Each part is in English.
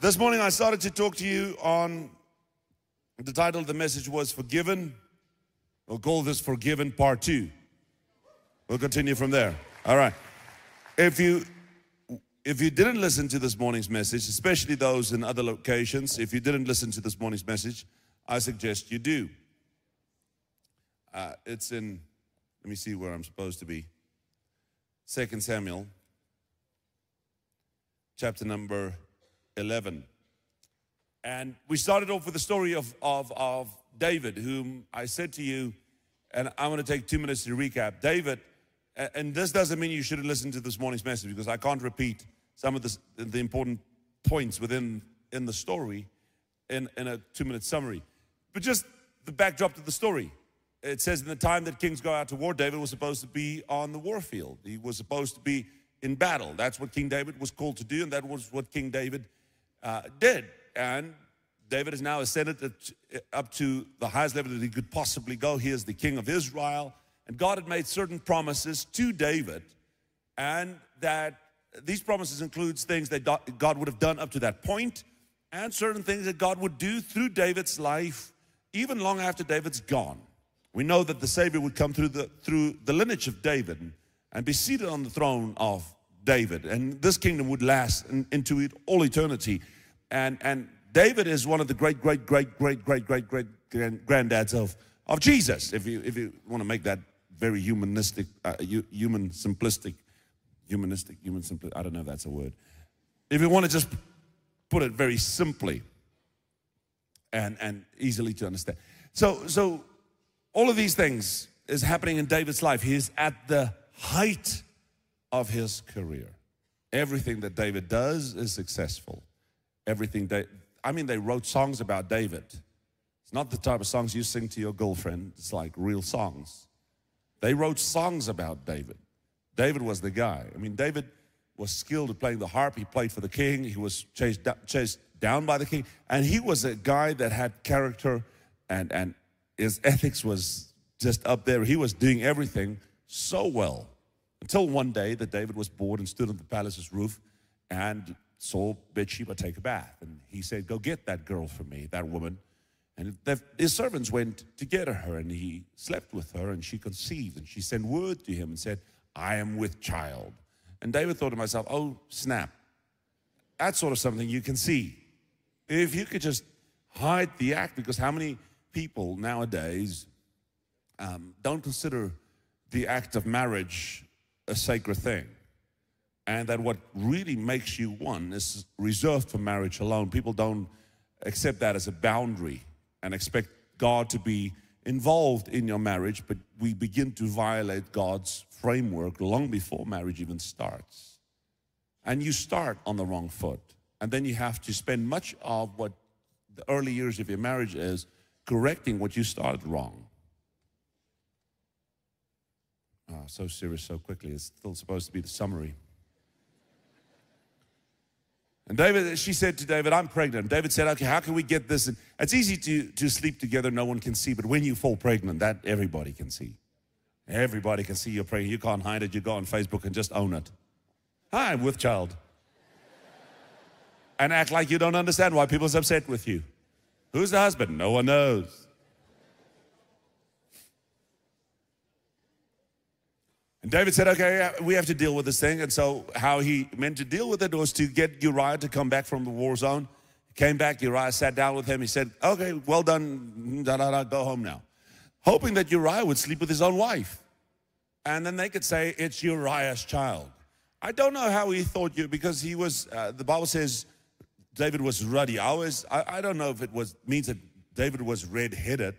This morning I started to talk to you on, the title of the message was Forgiven. We'll call this Forgiven Part 2. We'll continue from there. All right. If you didn't listen to this morning's message, especially those in other locations, if you didn't listen to this morning's message, I suggest you do. It's in, let me see where I'm supposed to be. Second Samuel, chapter number 11. And we started off with the story of David, whom I said to you, and I'm going to take 2 minutes to recap. David, and this doesn't mean you should have listened to this morning's message, because I can't repeat some of the important points in the story in a 2-minute summary. But just the backdrop to the story. It says in the time that kings go out to war, David was supposed to be on the war field. He was supposed to be in battle. That's what King David was called to do, and that was what King David did. And David is now ascended up to the highest level that he could possibly go. He is the king of Israel. And God had made certain promises to David, and that these promises includes things that God would have done up to that point, and certain things that God would do through David's life, even long after David's gone. We know that the Savior would come through the lineage of David and be seated on the throne of David. And this kingdom would last into all eternity. And David is one of the great granddads of Jesus, if you want to make that very human simplistic, I don't know if that's a word. If you want to just put it very simply and easily to understand. So all of these things is happening in David's life. He is at the height of his career. Everything that David does is successful. They wrote songs about David. It's not the type of songs you sing to your girlfriend. It's like real songs. They wrote songs about David. David was the guy. I mean, David was skilled at playing the harp. He played for the king. He was chased down by the king. And he was a guy that had character, and his ethics was just up there. He was doing everything so well, until one day that David was bored and stood on the palace's roof and saw Bathsheba take a bath. And he said, go get that girl for me, that woman. And his servants went to get her, and he slept with her, and she conceived. And she sent word to him and said, I am with child. And David thought to myself, oh, snap. That's sort of something you can see. If you could just hide the act, because how many people nowadays don't consider the act of marriage a sacred thing? And that what really makes you one is reserved for marriage alone. People don't accept that as a boundary and expect God to be involved in your marriage, but we begin to violate God's framework long before marriage even starts. And you start on the wrong foot. And then you have to spend much of what the early years of your marriage is correcting what you started wrong. Oh, so serious so quickly. It's still supposed to be the summary. And David, she said to David, I'm pregnant. David said, okay, how can we get this? And it's easy to sleep together, no one can see, but when you fall pregnant, that everybody can see. Everybody can see you're pregnant. You can't hide it. You go on Facebook and just own it. Hi, I'm with child. And act like you don't understand why people's upset with you. Who's the husband? No one knows. David said, okay, we have to deal with this thing. And so how he meant to deal with it was to get Uriah to come back from the war zone. He came back, Uriah sat down with him. He said, okay, well done, go home now. Hoping that Uriah would sleep with his own wife. And then they could say, it's Uriah's child. I don't know how he thought, because he was, the Bible says David was ruddy. I don't know if it means that David was red-headed.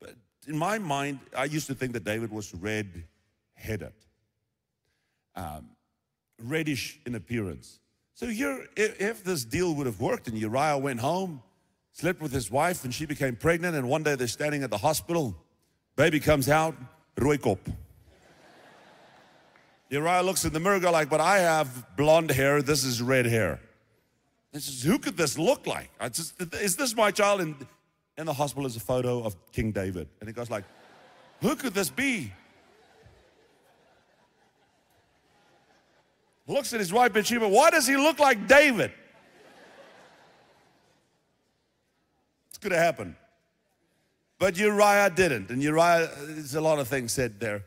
But in my mind, I used to think that David was red-headed, reddish in appearance. So here, if this deal would have worked and Uriah went home, slept with his wife, and she became pregnant, and one day they're standing at the hospital, baby comes out, roikop. Uriah looks in the mirror, go like, but I have blonde hair, this is red hair. This is, who could this look like? Is this my child? And in the hospital is a photo of King David. And he goes like, who could this be? Looks at his wife Bathsheba, why does he look like David? could have happened. But Uriah didn't. And Uriah, there's a lot of things said there.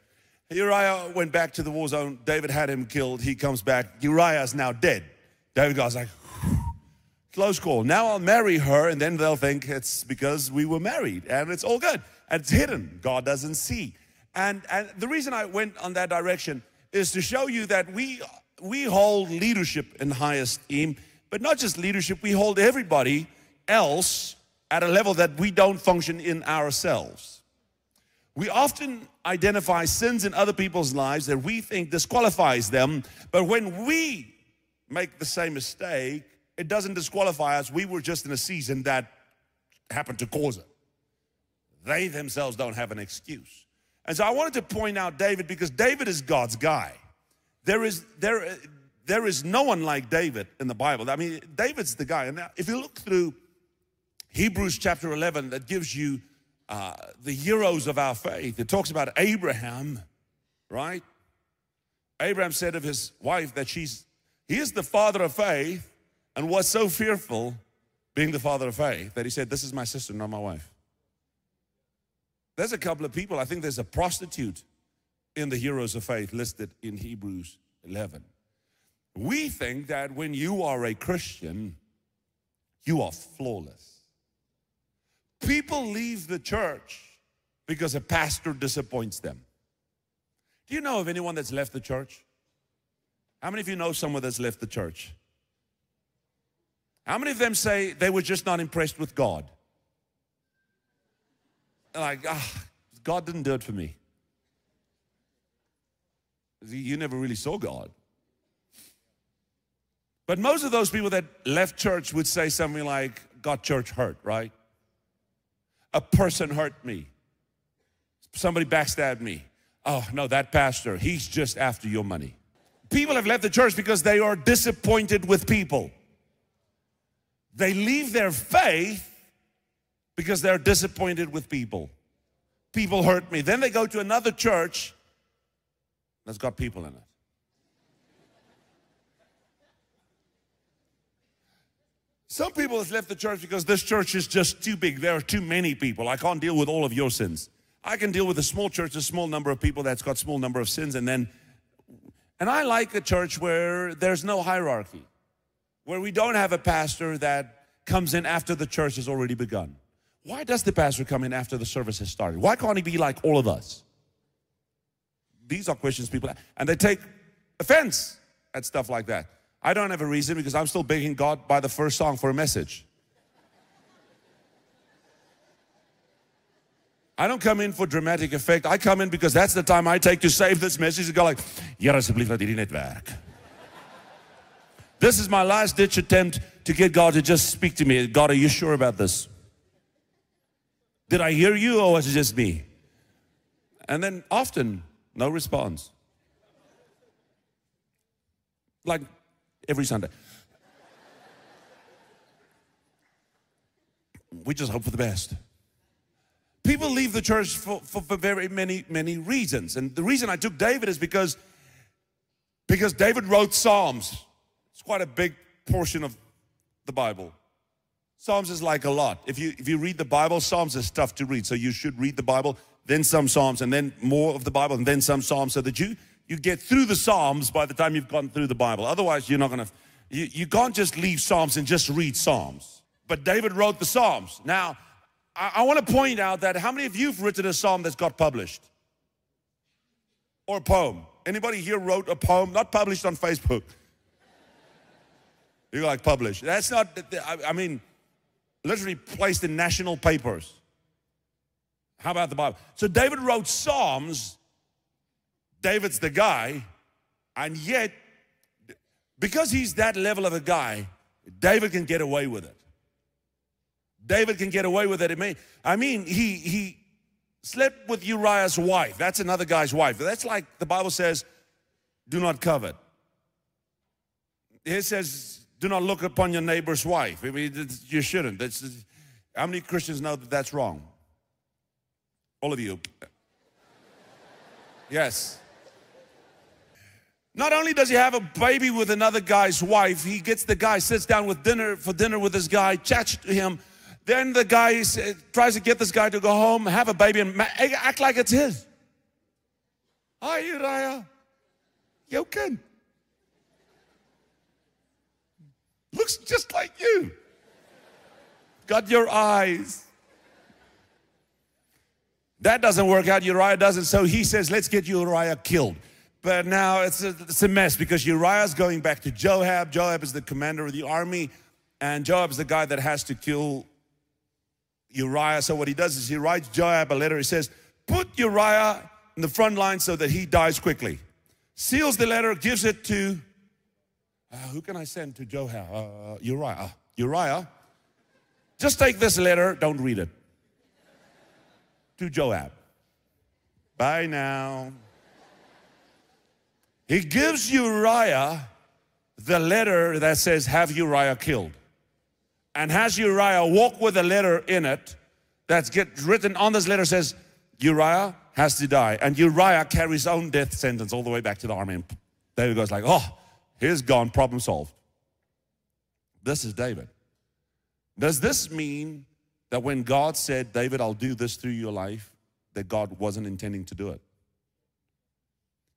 Uriah went back to the war zone. David had him killed. He comes back. Uriah's now dead. David goes like, close call. Now I'll marry her, and then they'll think it's because we were married, and it's all good. And it's hidden. God doesn't see. And the reason I went on that direction is to show you that we hold leadership in high esteem, but not just leadership. We hold everybody else at a level that we don't function in ourselves. We often identify sins in other people's lives that we think disqualifies them, but when we make the same mistake, it doesn't disqualify us. We were just in a season that happened to cause it. They themselves don't have an excuse. And so I wanted to point out David, because David is God's guy. There is no one like David in the Bible. I mean, David's the guy. And now, if you look through Hebrews chapter 11, that gives you the heroes of our faith. It talks about Abraham, right? Abraham said of his wife that he is the father of faith, and was so fearful being the father of faith that he said, this is my sister, not my wife. There's a couple of people, I think there's a prostitute in the heroes of faith listed in Hebrews 11. We think that when you are a Christian, you are flawless. People leave the church because a pastor disappoints them. Do you know of anyone that's left the church? How many of you know someone that's left the church? How many of them say they were just not impressed with God? Like, God didn't do it for me. You never really saw God. But most of those people that left church would say something like, God, church hurt, right? A person hurt me. Somebody backstabbed me. Oh, no, that pastor, he's just after your money. People have left the church because they are disappointed with people. They leave their faith because they're disappointed with people. People hurt me. Then they go to another church that's got people in it. Some people have left the church because this church is just too big. There are too many people. I can't deal with all of your sins. I can deal with a small church, a small number of people that's got a small number of sins. And I like a church where there's no hierarchy, where we don't have a pastor that comes in after the church has already begun. Why does the pastor come in after the service has started? Why can't he be like all of us? These are questions people have, and they take offense at stuff like that. I don't have a reason, because I'm still begging God by the first song for a message. I don't come in for dramatic effect. I come in because that's the time I take to save this message and go like, ja, asseblief, laat hierdie net werk. This is my last ditch attempt to get God to just speak to me. God, are you sure about this? Did I hear you, or was it just me? And then often, no response. Like every Sunday. We just hope for the best. People leave the church for very many reasons. And the reason I took David is because David wrote Psalms. It's quite a big portion of the Bible. Psalms is like a lot. If you read the Bible, Psalms is tough to read. So you should read the Bible, then some Psalms, and then more of the Bible, and then some Psalms, so that you get through the Psalms by the time you've gone through the Bible. Otherwise, you're not gonna, you can't just leave Psalms and just read Psalms. But David wrote the Psalms. Now, I wanna point out that how many of you have written a Psalm that's got published? Or a poem? Anybody here wrote a poem? Not published on Facebook. You're like, publish. That's not, I mean, literally placed in national papers. How about the Bible? So David wrote Psalms. David's the guy. And yet, because he's that level of a guy, David can get away with it. David can get away with it. I mean, he slept with Uriah's wife. That's another guy's wife. That's like the Bible says, do not covet. It says, do not look upon your neighbor's wife. I mean, you shouldn't. How many Christians know that that's wrong? All of you. Yes. Not only does he have a baby with another guy's wife, he gets the guy, sits down for dinner with this guy, chats to him. Then the guy tries to get this guy to go home, have a baby, and act like it's his. Hi, Uriah. You can. Looks just like you. Got your eyes. That doesn't work out. Uriah doesn't. So he says, let's get Uriah killed. But now it's a mess because Uriah's going back to Joab. Joab is the commander of the army. And Joab's the guy that has to kill Uriah. So what he does is he writes Joab a letter. He says, put Uriah in the front line so that he dies quickly. Seals the letter, gives it to, who can I send to Joab? Uriah. Uriah, just take this letter, don't read it, to Joab. Bye now. He gives Uriah the letter that says, have Uriah killed. And has Uriah walk with a letter in it that's written on this letter says, Uriah has to die. And Uriah carries his own death sentence all the way back to the army. And David goes like, oh, he's gone, problem solved. This is David. Does this mean that when God said, David, I'll do this through your life, that God wasn't intending to do it?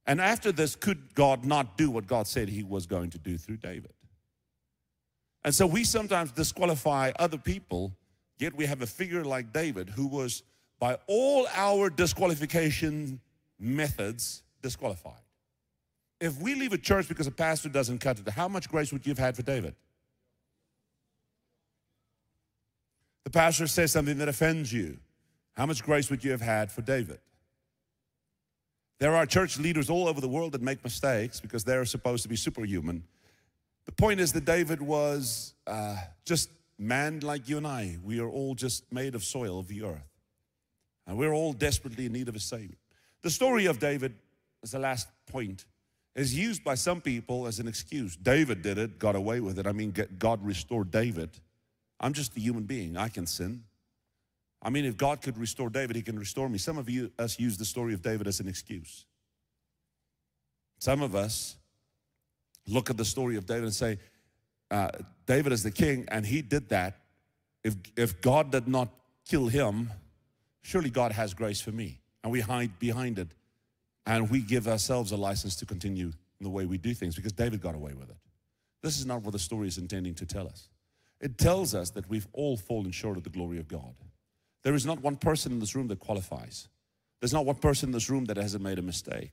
And after this, could God not do what God said he was going to do through David? And so we sometimes disqualify other people, yet we have a figure like David who was, by all our disqualification methods, disqualified. If we leave a church because a pastor doesn't cut it, how much grace would you have had for David? The pastor says something that offends you. How much grace would you have had for David? There are church leaders all over the world that make mistakes because they're supposed to be superhuman. The point is that David was just man like you and I. We are all just made of soil of the earth. And we're all desperately in need of a Savior. The story of David, as the last point, is used by some people as an excuse. David did it, got away with it. I mean, God restored David. I'm just a human being. I can sin. I mean, if God could restore David, he can restore me. Some of us use the story of David as an excuse. Some of us look at the story of David and say, David is the king and he did that. If God did not kill him, surely God has grace for me. And we hide behind it and we give ourselves a license to continue in the way we do things because David got away with it. This is not what the story is intending to tell us. It tells us that we've all fallen short of the glory of God. There is not one person in this room that qualifies. There's not one person in this room that hasn't made a mistake.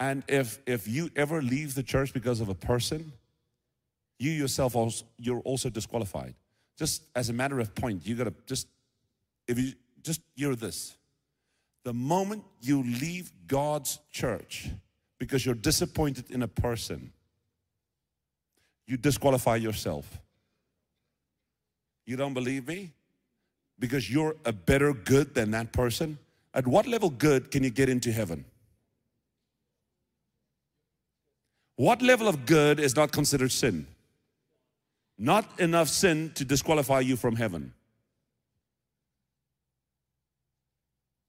And if you ever leave the church because of a person, you yourself, you're also disqualified. Just as a matter of point, you gotta you're this. The moment you leave God's church because you're disappointed in a person, you disqualify yourself. You don't believe me? Because you're a better good than that person. At what level good can you get into heaven? What level of good is not considered sin? Not enough sin to disqualify you from heaven.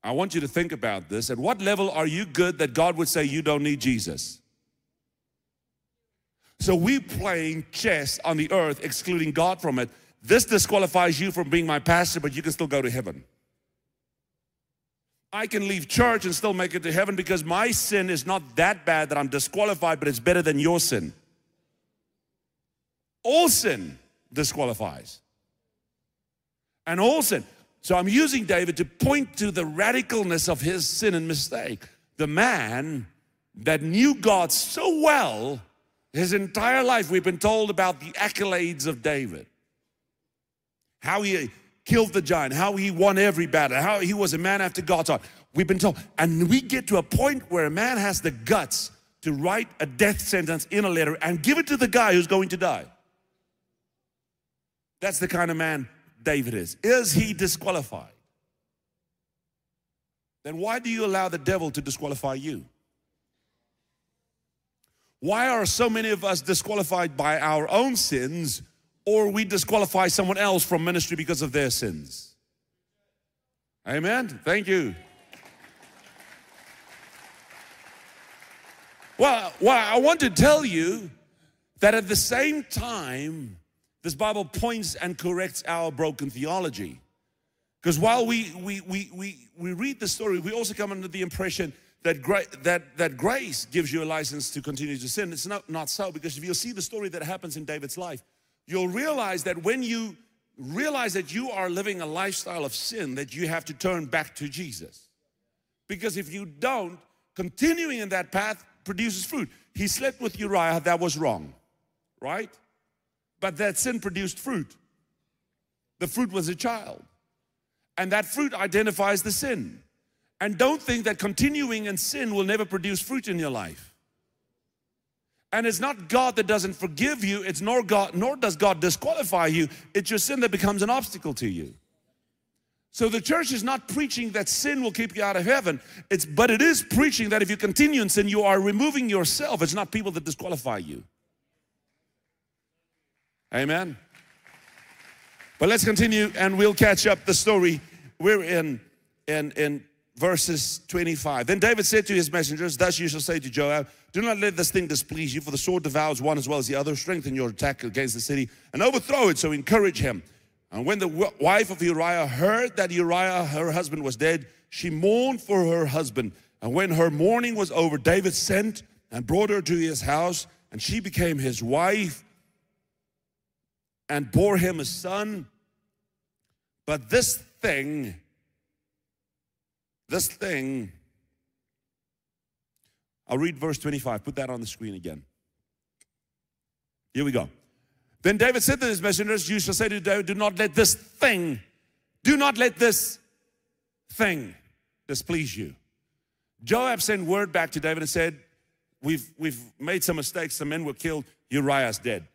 I want you to think about this. At what level are you good that God would say you don't need Jesus? So we're playing chess on the earth, excluding God from it. This disqualifies you from being my pastor, but you can still go to heaven. I can leave church and still make it to heaven because my sin is not that bad that I'm disqualified, but it's better than your sin. All sin disqualifies. And all sin. So I'm using David to point to the radicalness of his sin and mistake. The man that knew God so well, his entire life we've been told about the accolades of David. How he killed the giant, how he won every battle, how he was a man after God's heart. We've been told, and we get to a point where a man has the guts to write a death sentence in a letter and give it to the guy who's going to die. That's the kind of man David is. Is he disqualified? Then why do you allow the devil to disqualify you? Why are so many of us disqualified by our own sins? Or we disqualify someone else from ministry because of their sins. Amen? Thank you. Well, I want to tell you that at the same time This Bible points and corrects our broken theology. Because while we read the story, we also come under the impression that grace gives you a license to continue to sin. It's not so, because if you'll see the story that happens in David's life, you'll realize that when you realize that you are living a lifestyle of sin, that you have to turn back to Jesus. Because if you don't, continuing in that path produces fruit. He slept with Uriah, that was wrong, right? But that sin produced fruit. The fruit was a child. And that fruit identifies the sin. And don't think that continuing in sin will never produce fruit in your life. And it's not God that doesn't forgive you, it's nor does God disqualify you, it's your sin that becomes an obstacle to you. So the church is not preaching that sin will keep you out of heaven, but it is preaching that if you continue in sin, you are removing yourself. It's not people that disqualify you. Amen? But let's continue, and we'll catch up the story. We're in verses 25. Then David said to his messengers, thus you shall say to Joab, do not let this thing displease you, for the sword devours one as well as the other. Strengthen your attack against the city and overthrow it, so encourage him. And when the wife of Uriah heard that Uriah, her husband, was dead, she mourned for her husband. And when her mourning was over, David sent and brought her to his house, and she became his wife and bore him a son. But this thing, I'll read verse 25. Put that on the screen again. Here we go. Then David said to his messengers, you shall say to David, do not let this thing displease you. Joab sent word back to David and said, we've made some mistakes. Some men were killed. Uriah's dead.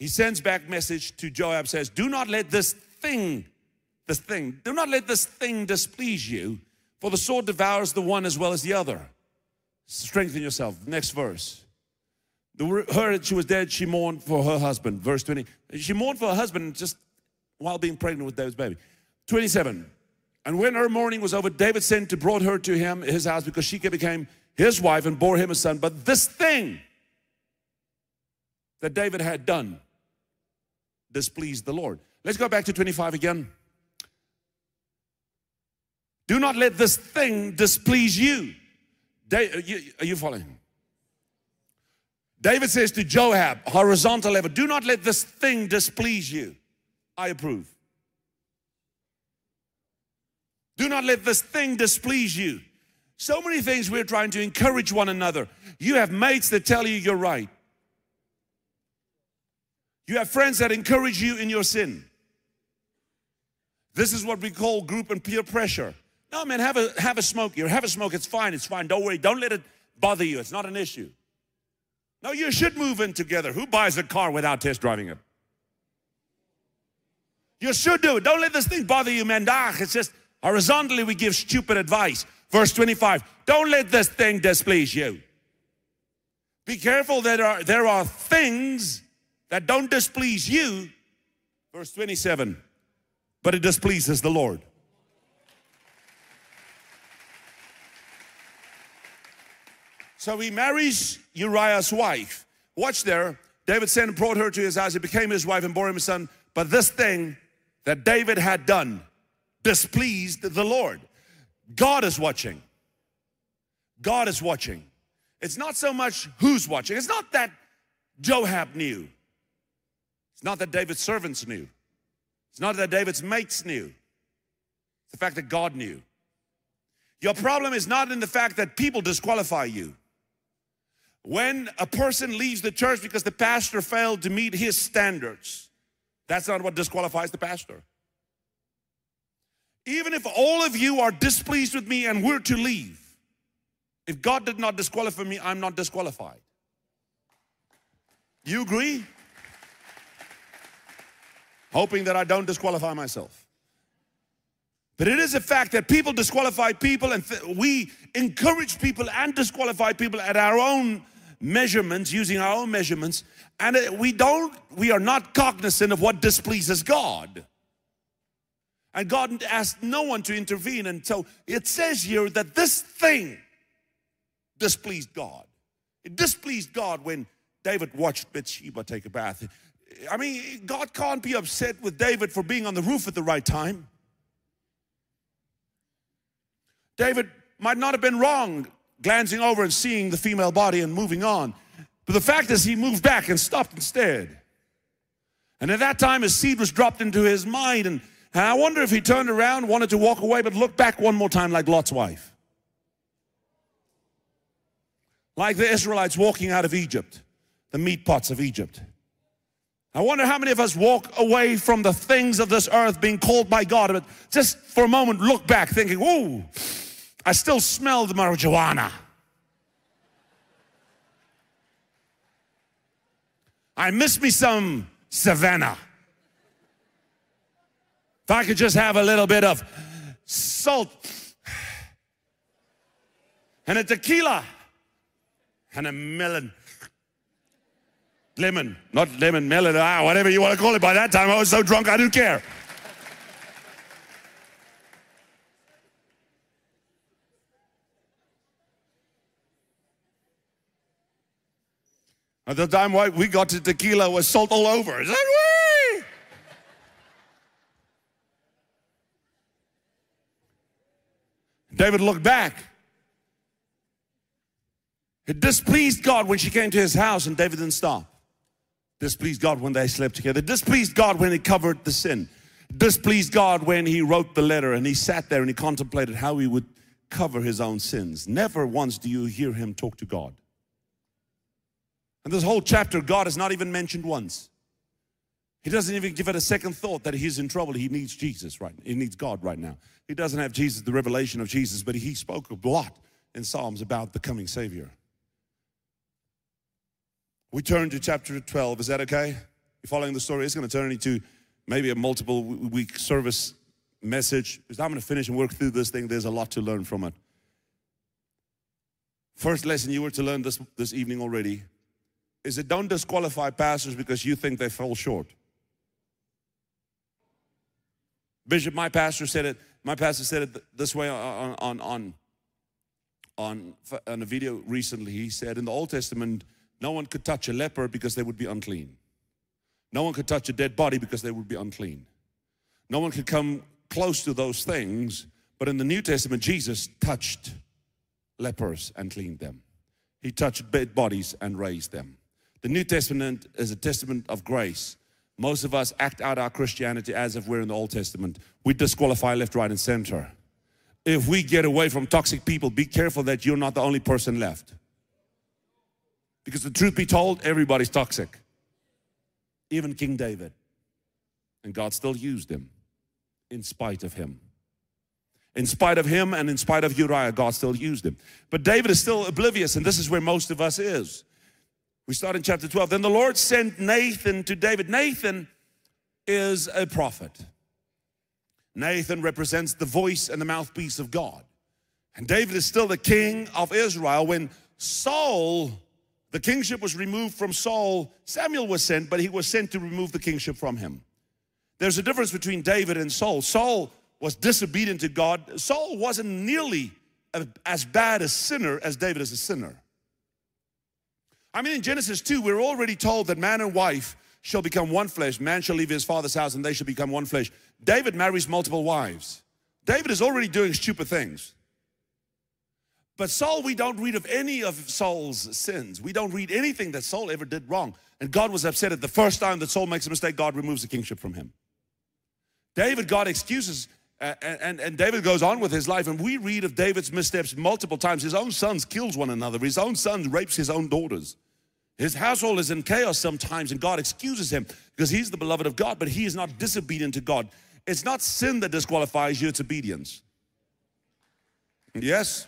He sends back message to Joab, says, do not let this thing displease you, for the sword devours the one as well as the other. Strengthen yourself. Next verse. She was dead, she mourned for her husband. Verse 20. She mourned for her husband just while being pregnant with David's baby. 27. And when her mourning was over, David sent to brought her to him, his house, because she became his wife and bore him a son. But this thing that David had done displeased the Lord. Let's go back to 25 again. Do not let this thing displease you. Are you following? David says to Joab, horizontal level, do not let this thing displease you. I approve. Do not let this thing displease you. So many things we're trying to encourage one another. You have mates that tell you you're right. You have friends that encourage you in your sin. This is what we call group and peer pressure. No, man, have a smoke here. Have a smoke. It's fine. It's fine. Don't worry. Don't let it bother you. It's not an issue. No, you should move in together. Who buys a car without test driving it? You should do it. Don't let this thing bother you, man. It's just horizontally we give stupid advice. Verse 25, don't let this thing displease you. Be careful that there are things that don't displease you. Verse 27, but it displeases the Lord. So he marries Uriah's wife. Watch there. David sent and brought her to his house. He became his wife and bore him a son. But this thing that David had done displeased the Lord. God is watching. God is watching. It's not so much who's watching. It's not that Joab knew. It's not that David's servants knew. It's not that David's mates knew. It's the fact that God knew. Your problem is not in the fact that people disqualify you. When a person leaves the church because the pastor failed to meet his standards, that's not what disqualifies the pastor. Even if all of you are displeased with me and were to leave, if God did not disqualify me, I'm not disqualified. You agree? Hoping that I don't disqualify myself. But it is a fact that people disqualify people, and we encourage people and disqualify people at our own measurements, using our own measurements, and we are not cognizant of what displeases God. And God asked no one to intervene, and so it says here that this thing displeased God. It displeased God when David watched Bathsheba take a bath. I mean, God can't be upset with David for being on the roof at the right time. David might not have been wrong glancing over and seeing the female body and moving on. But the fact is he moved back and stopped and stared. And at that time his seed was dropped into his mind. And I wonder if he turned around, wanted to walk away, but looked back one more time like Lot's wife. Like the Israelites walking out of Egypt, the meat pots of Egypt. I wonder how many of us walk away from the things of this earth being called by God, but just for a moment look back thinking, whoa, I still smell the marijuana. I miss me some Savannah. If I could just have a little bit of salt and a tequila and a melon. Lemon, not lemon, melon, whatever you want to call it. By that time, I was so drunk, I didn't care. At the time we got to tequila was salt all over. Is that way? David looked back. It displeased God when she came to his house and David didn't stop. Displeased God when they slept together. Displeased God when he covered the sin. Displeased God when he wrote the letter and he sat there and he contemplated how he would cover his own sins. Never once do you hear him talk to God. And this whole chapter, God is not even mentioned once. He doesn't even give it a second thought that he's in trouble. He needs Jesus, right? He needs God right now. He doesn't have Jesus, the revelation of Jesus, but he spoke a lot in Psalms about the coming Savior. We turn to chapter 12. Is that okay? You're following the story? It's going to turn into maybe a multiple week service message. Because I'm going to finish and work through this thing. There's a lot to learn from it. First lesson you were to learn this evening already is that don't disqualify pastors because you think they fall short. Bishop, my pastor said it. My pastor said it this way on a video recently. He said in the Old Testament, no one could touch a leper because they would be unclean. No one could touch a dead body because they would be unclean. No one could come close to those things. But in the New Testament, Jesus touched lepers and cleaned them. He touched dead bodies and raised them. The New Testament is a testament of grace. Most of us act out our Christianity as if we're in the Old Testament. We disqualify left, right, and center. If we get away from toxic people, be careful that you're not the only person left. Because the truth be told, everybody's toxic. Even King David. And God still used him. In spite of him. In spite of him and in spite of Uriah, God still used him. But David is still oblivious, and this is where most of us is. We start in chapter 12. Then the Lord sent Nathan to David. Nathan is a prophet. Nathan represents the voice and the mouthpiece of God. And David is still the king of Israel. When Saul, the kingship was removed from Saul, Samuel was sent, but he was sent to remove the kingship from him. There's a difference between David and Saul. Saul was disobedient to God. Saul wasn't nearly as bad a sinner as David is a sinner. I mean, in Genesis 2, we're already told that man and wife shall become one flesh. Man shall leave his father's house and they shall become one flesh. David marries multiple wives. David is already doing stupid things. But Saul, we don't read of any of Saul's sins. We don't read anything that Saul ever did wrong. And God was upset at the first time that Saul makes a mistake, God removes the kingship from him. David got excuses and David goes on with his life. And we read of David's missteps multiple times. His own sons kills one another. His own son rapes his own daughters. His household is in chaos sometimes and God excuses him because he's the beloved of God, but he is not disobedient to God. It's not sin that disqualifies you, it's obedience. Yes?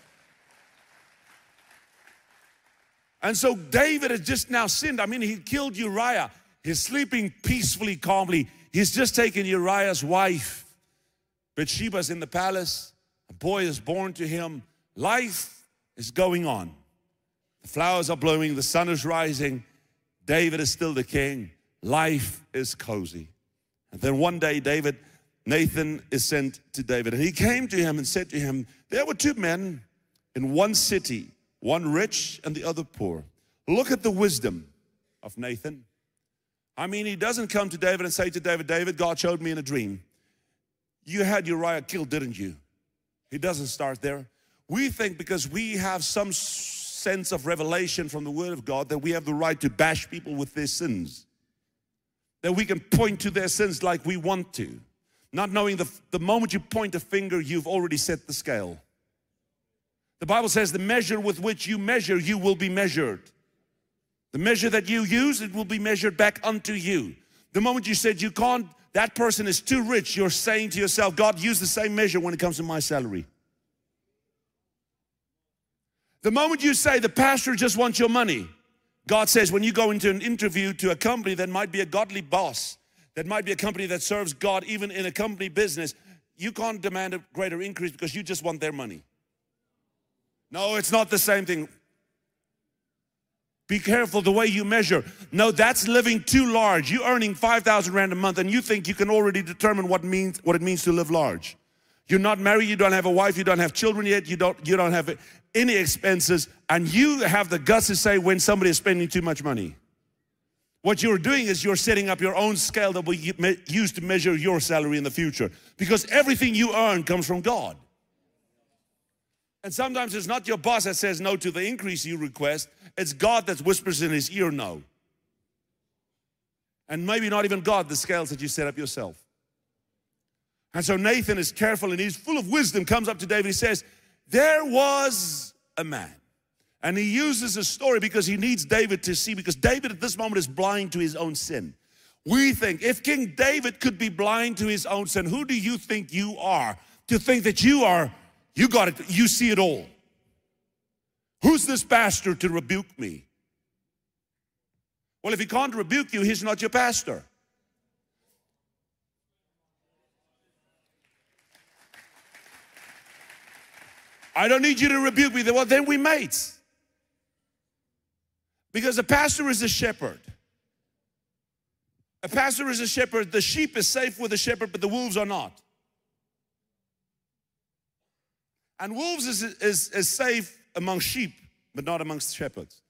And so David has just now sinned. I mean, he killed Uriah. He's sleeping peacefully, calmly. He's just taken Uriah's wife. Bathsheba's in the palace. A boy is born to him. Life is going on. The flowers are blowing. The sun is rising. David is still the king. Life is cozy. And then one day, Nathan is sent to David. And he came to him and said to him, there were two men in one city, one rich and the other poor. Look at the wisdom of Nathan. I mean, he doesn't come to David and say to David, David, God showed me in a dream. You had Uriah killed, didn't you? He doesn't start there. We think because we have some sense of revelation from the Word of God that we have the right to bash people with their sins. That we can point to their sins like we want to. Not knowing the moment you point a finger, you've already set the scale. The Bible says the measure with which you measure, you will be measured. The measure that you use, it will be measured back unto you. The moment you said you can't, that person is too rich, you're saying to yourself, God, use the same measure when it comes to my salary. The moment you say the pastor just wants your money, God says when you go into an interview to a company that might be a godly boss, that might be a company that serves God even in a company business, you can't demand a greater increase because you just want their money. No, it's not the same thing. Be careful the way you measure. No, that's living too large. You're earning 5,000 rand a month and you think you can already determine what it means to live large. You're not married, you don't have a wife, you don't have children yet, you don't have any expenses, and you have the guts to say when somebody is spending too much money. What you're doing is you're setting up your own scale that will be used to measure your salary in the future, because everything you earn comes from God. And sometimes it's not your boss that says no to the increase you request, it's God that whispers in his ear no. And maybe not even God, the scales that you set up yourself. And so Nathan is careful and he's full of wisdom, comes up to David, he says, there was a man. And he uses a story because he needs David to see, because David at this moment is blind to his own sin. We think, if King David could be blind to his own sin, who do you think you are? To think that you are, you got it, you see it all. Who's this pastor to rebuke me? Well, if he can't rebuke you, he's not your pastor. I don't need you to rebuke me. Well, then we mates. Because a pastor is a shepherd. A pastor is a shepherd. The sheep is safe with the shepherd, but the wolves are not. And wolves is safe among sheep, but not amongst shepherds.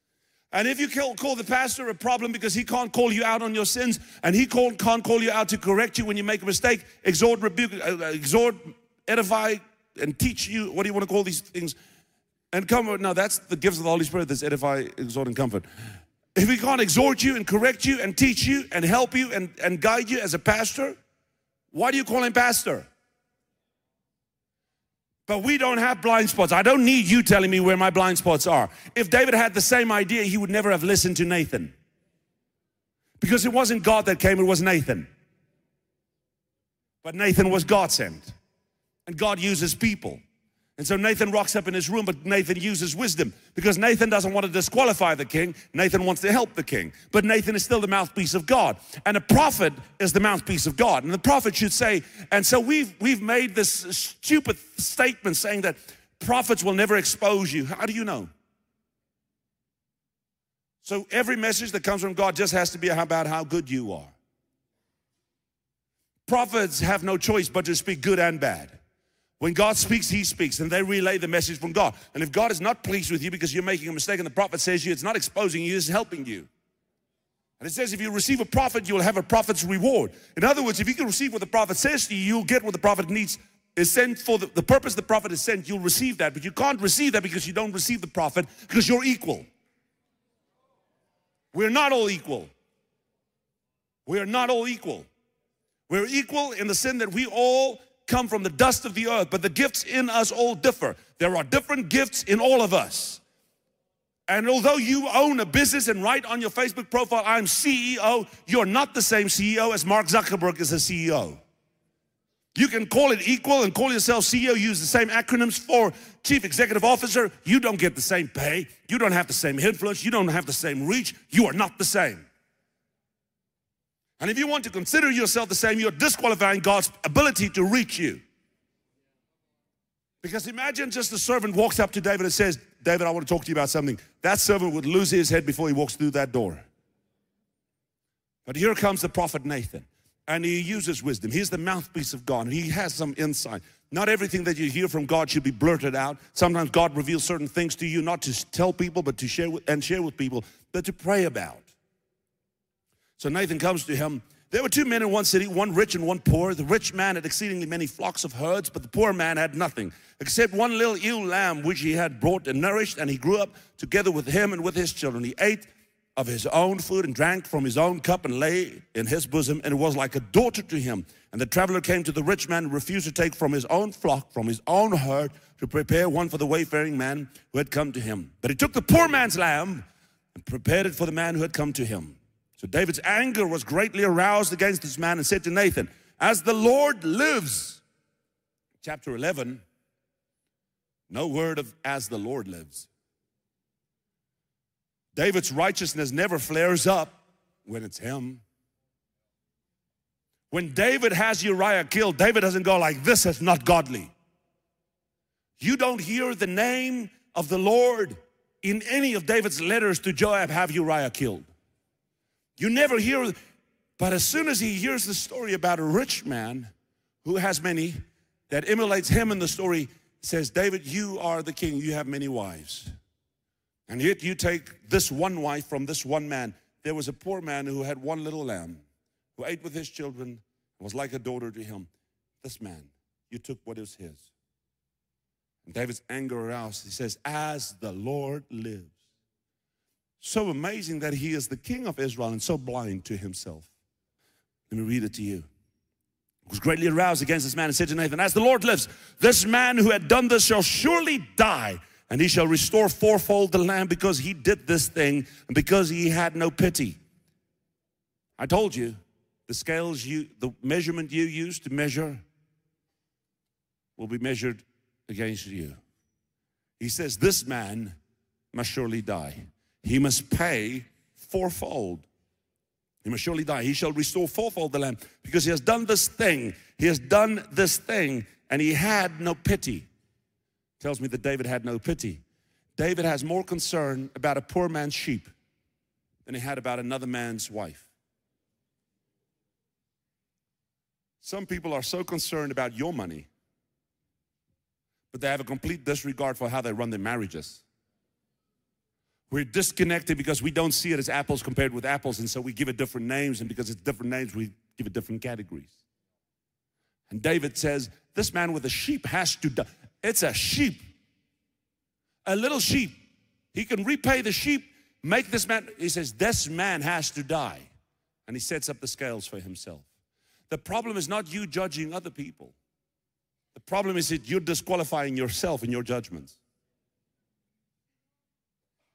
And if you call the pastor a problem because he can't call you out on your sins, and he can't call you out to correct you when you make a mistake, exhort, rebuke, exhort, edify, and teach you, what do you want to call these things? And comfort. Now that's the gifts of the Holy Spirit, that's edify, exhort, and comfort. If he can't exhort you and correct you and teach you and help you and guide you as a pastor, why do you call him pastor? But we don't have blind spots. I don't need you telling me where my blind spots are. If David had the same idea, he would never have listened to Nathan. Because it wasn't God that came, it was Nathan. But Nathan was God sent. And God uses people. And so Nathan rocks up in his room, but Nathan uses wisdom. Because Nathan doesn't want to disqualify the king. Nathan wants to help the king. But Nathan is still the mouthpiece of God. And a prophet is the mouthpiece of God. And the prophet should say, and so we've made this stupid statement saying that prophets will never expose you. How do you know? So every message that comes from God just has to be about how good you are. Prophets have no choice but to speak good and bad. When God speaks, he speaks, and they relay the message from God. And if God is not pleased with you because you're making a mistake and the prophet says you, it's not exposing you, it's helping you. And it says if you receive a prophet, you'll have a prophet's reward. In other words, if you can receive what the prophet says to you, you'll get what the prophet needs, is sent for the purpose the prophet is sent, you'll receive that. But you can't receive that because you don't receive the prophet, because you're equal. We're not all equal. We are not all equal. We're equal in the sin that we all come from the dust of the earth, but the gifts in us all differ. There are different gifts in all of us. And although you own a business and write on your Facebook profile, I'm CEO, you're not the same CEO as Mark Zuckerberg is a CEO. You can call it equal and call yourself CEO, use the same acronyms for chief executive officer. You don't get the same pay. You don't have the same influence. You don't have the same reach. You are not the same. And if you want to consider yourself the same, you're disqualifying God's ability to reach you. Because imagine just a servant walks up to David and says, David, I want to talk to you about something. That servant would lose his head before he walks through that door. But here comes the prophet Nathan, and he uses wisdom. He's the mouthpiece of God, and he has some insight. Not everything that you hear from God should be blurted out. Sometimes God reveals certain things to you, not to tell people, but to share with people, but to pray about. So Nathan comes to him. There were two men in one city, one rich and one poor. The rich man had exceedingly many flocks of herds, but the poor man had nothing, except one little ewe lamb which he had brought and nourished, and he grew up together with him and with his children. He ate of his own food and drank from his own cup and lay in his bosom, and it was like a daughter to him. And the traveler came to the rich man and refused to take from his own flock, from his own herd, to prepare one for the wayfaring man who had come to him. But he took the poor man's lamb and prepared it for the man who had come to him. So David's anger was greatly aroused against this man and said to Nathan, as the Lord lives, chapter 11, no word of as the Lord lives. David's righteousness never flares up when it's him. When David has Uriah killed, David doesn't go like, this is not godly. You don't hear the name of the Lord in any of David's letters to Joab, have Uriah killed. You never hear, but as soon as he hears the story about a rich man who has many, that emulates him in the story, says, David, you are the king, you have many wives. And yet you take this one wife from this one man. There was a poor man who had one little lamb, who ate with his children, and was like a daughter to him. This man, you took what is his. And David's anger aroused, he says, as the Lord lives. So amazing that he is the king of Israel and so blind to himself. Let me read it to you. He was greatly aroused against this man and said to Nathan, as the Lord lives, this man who had done this shall surely die, and he shall restore fourfold the lamb because he did this thing and because he had no pity. I told you, the scales, the measurement you use to measure will be measured against you. He says, this man must surely die. He must pay fourfold. He must surely die. He shall restore fourfold the lamb because he has done this thing. He has done this thing and he had no pity. Tells me that David had no pity. David has more concern about a poor man's sheep than he had about another man's wife. Some people are so concerned about your money, but they have a complete disregard for how they run their marriages. We're disconnected because we don't see it as apples compared with apples, and so we give it different names, and because it's different names, we give it different categories. And David says, this man with a sheep has to die. It's a sheep, a little sheep. He can repay the sheep, make this man, he says, this man has to die. And he sets up the scales for himself. The problem is not you judging other people. The problem is that you're disqualifying yourself in your judgments.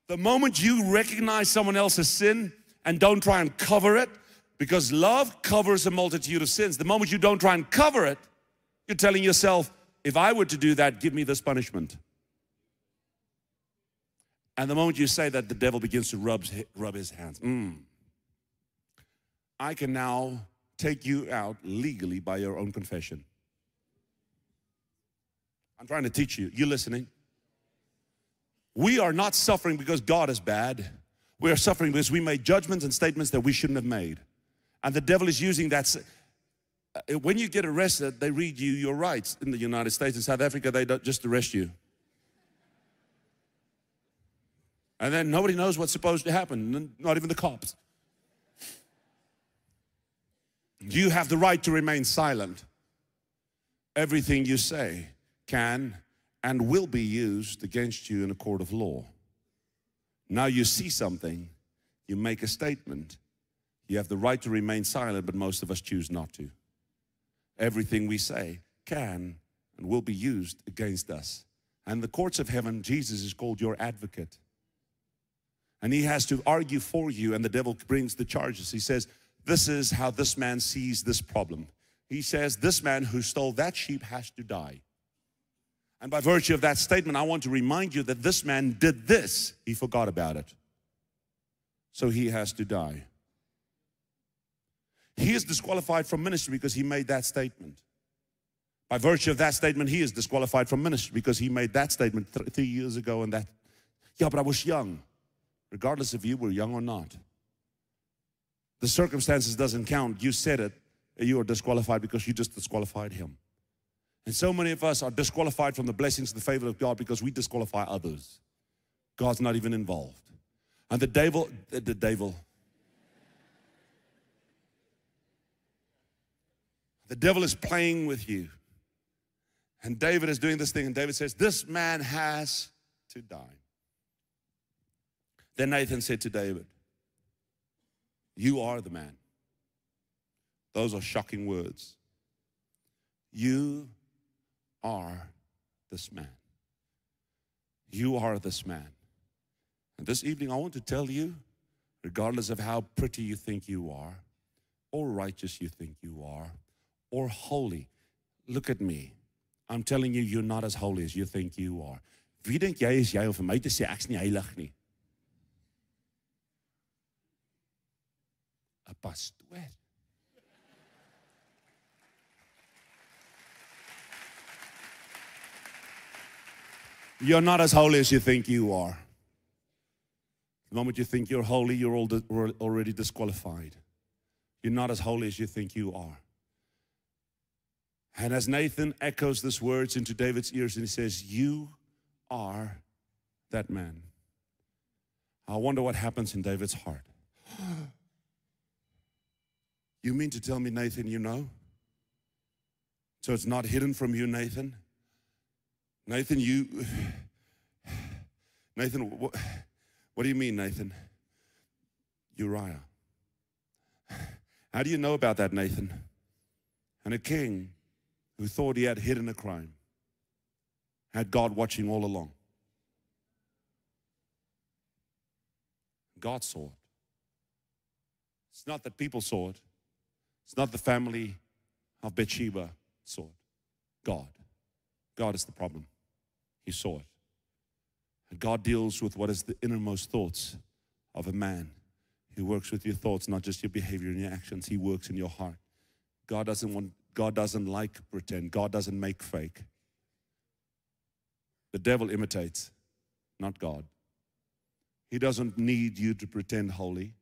The moment you recognize someone else's sin and don't try and cover it, because love covers a multitude of sins. The moment you don't try and cover it, you're telling yourself, if I were to do that, give me this punishment. And the moment you say that, the devil begins to rub his hands. I can now take you out legally by your own confession. I'm trying to teach you. You listening? We are not suffering because God is bad. We are suffering because we made judgments and statements that we shouldn't have made. And the devil is using that. When you get arrested, they read you your rights. In the United States and South Africa, they don't just arrest you. And then nobody knows what's supposed to happen, not even the cops. You have the right to remain silent. Everything you say can and will be used against you in a court of law. Now you see something, you make a statement. You have the right to remain silent, but most of us choose not to. Everything we say can and will be used against us. And the courts of heaven, Jesus is called your advocate. And he has to argue for you, and the devil brings the charges. He says, this is how this man sees this problem. He says, this man who stole that sheep has to die. And by virtue of that statement, I want to remind you that this man did this. He forgot about it. So he has to die. He is disqualified from ministry because he made that statement. By virtue of that statement, he is disqualified from ministry because he made that statement 3 years ago and that, yeah, but I was young. Regardless if you were young or not. The circumstances doesn't count. You said it, you are disqualified because you just disqualified him. And so many of us are disqualified from the blessings and the favor of God because we disqualify others. God's not even involved. And the devil, The devil is playing with you. And David is doing this thing, and David says, this man has to die. Then Nathan said to David, you are the man. Those are shocking words. You are this man. You are this man. And this evening I want to tell you, regardless of how pretty you think you are, or righteous you think you are, or holy, look at me. I'm telling you, you're not as holy as you think you are. Wie dink jy is jy om vir my te sê ek's nie heilig nie? 'n Pastoor. You're not as holy as you think you are. The moment you think you're holy, you're already disqualified. You're not as holy as you think you are. And as Nathan echoes these words into David's ears, and he says, you are that man. I wonder what happens in David's heart. You mean to tell me, Nathan, you know? So it's not hidden from you, Nathan? Nathan, what do you mean, Nathan? Uriah. How do you know about that, Nathan? And a king who thought he had hidden a crime had God watching all along. God saw it. It's not that people saw it. It's not the family of Bathsheba saw it. God. God is the problem. He saw it. And God deals with what is the innermost thoughts of a man. He works with your thoughts, not just your behavior and your actions. He works in your heart. God doesn't like pretend. God doesn't make fake. The devil imitates, not God. He doesn't need you to pretend holy.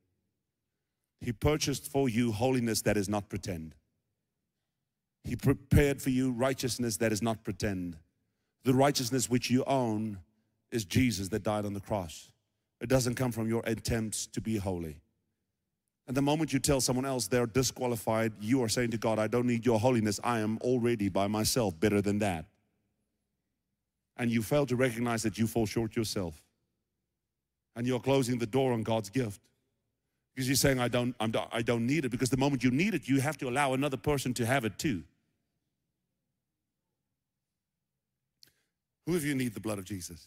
He purchased for you holiness that is not pretend. He prepared for you righteousness that is not pretend. The righteousness which you own is Jesus that died on the cross. It doesn't come from your attempts to be holy. And the moment you tell someone else they're disqualified, you are saying to God, I don't need your holiness. I am already by myself better than that. And you fail to recognize that you fall short yourself. And you're closing the door on God's gift. Because you're saying, I don't need it. Because the moment you need it, you have to allow another person to have it too. Who of you need the blood of Jesus?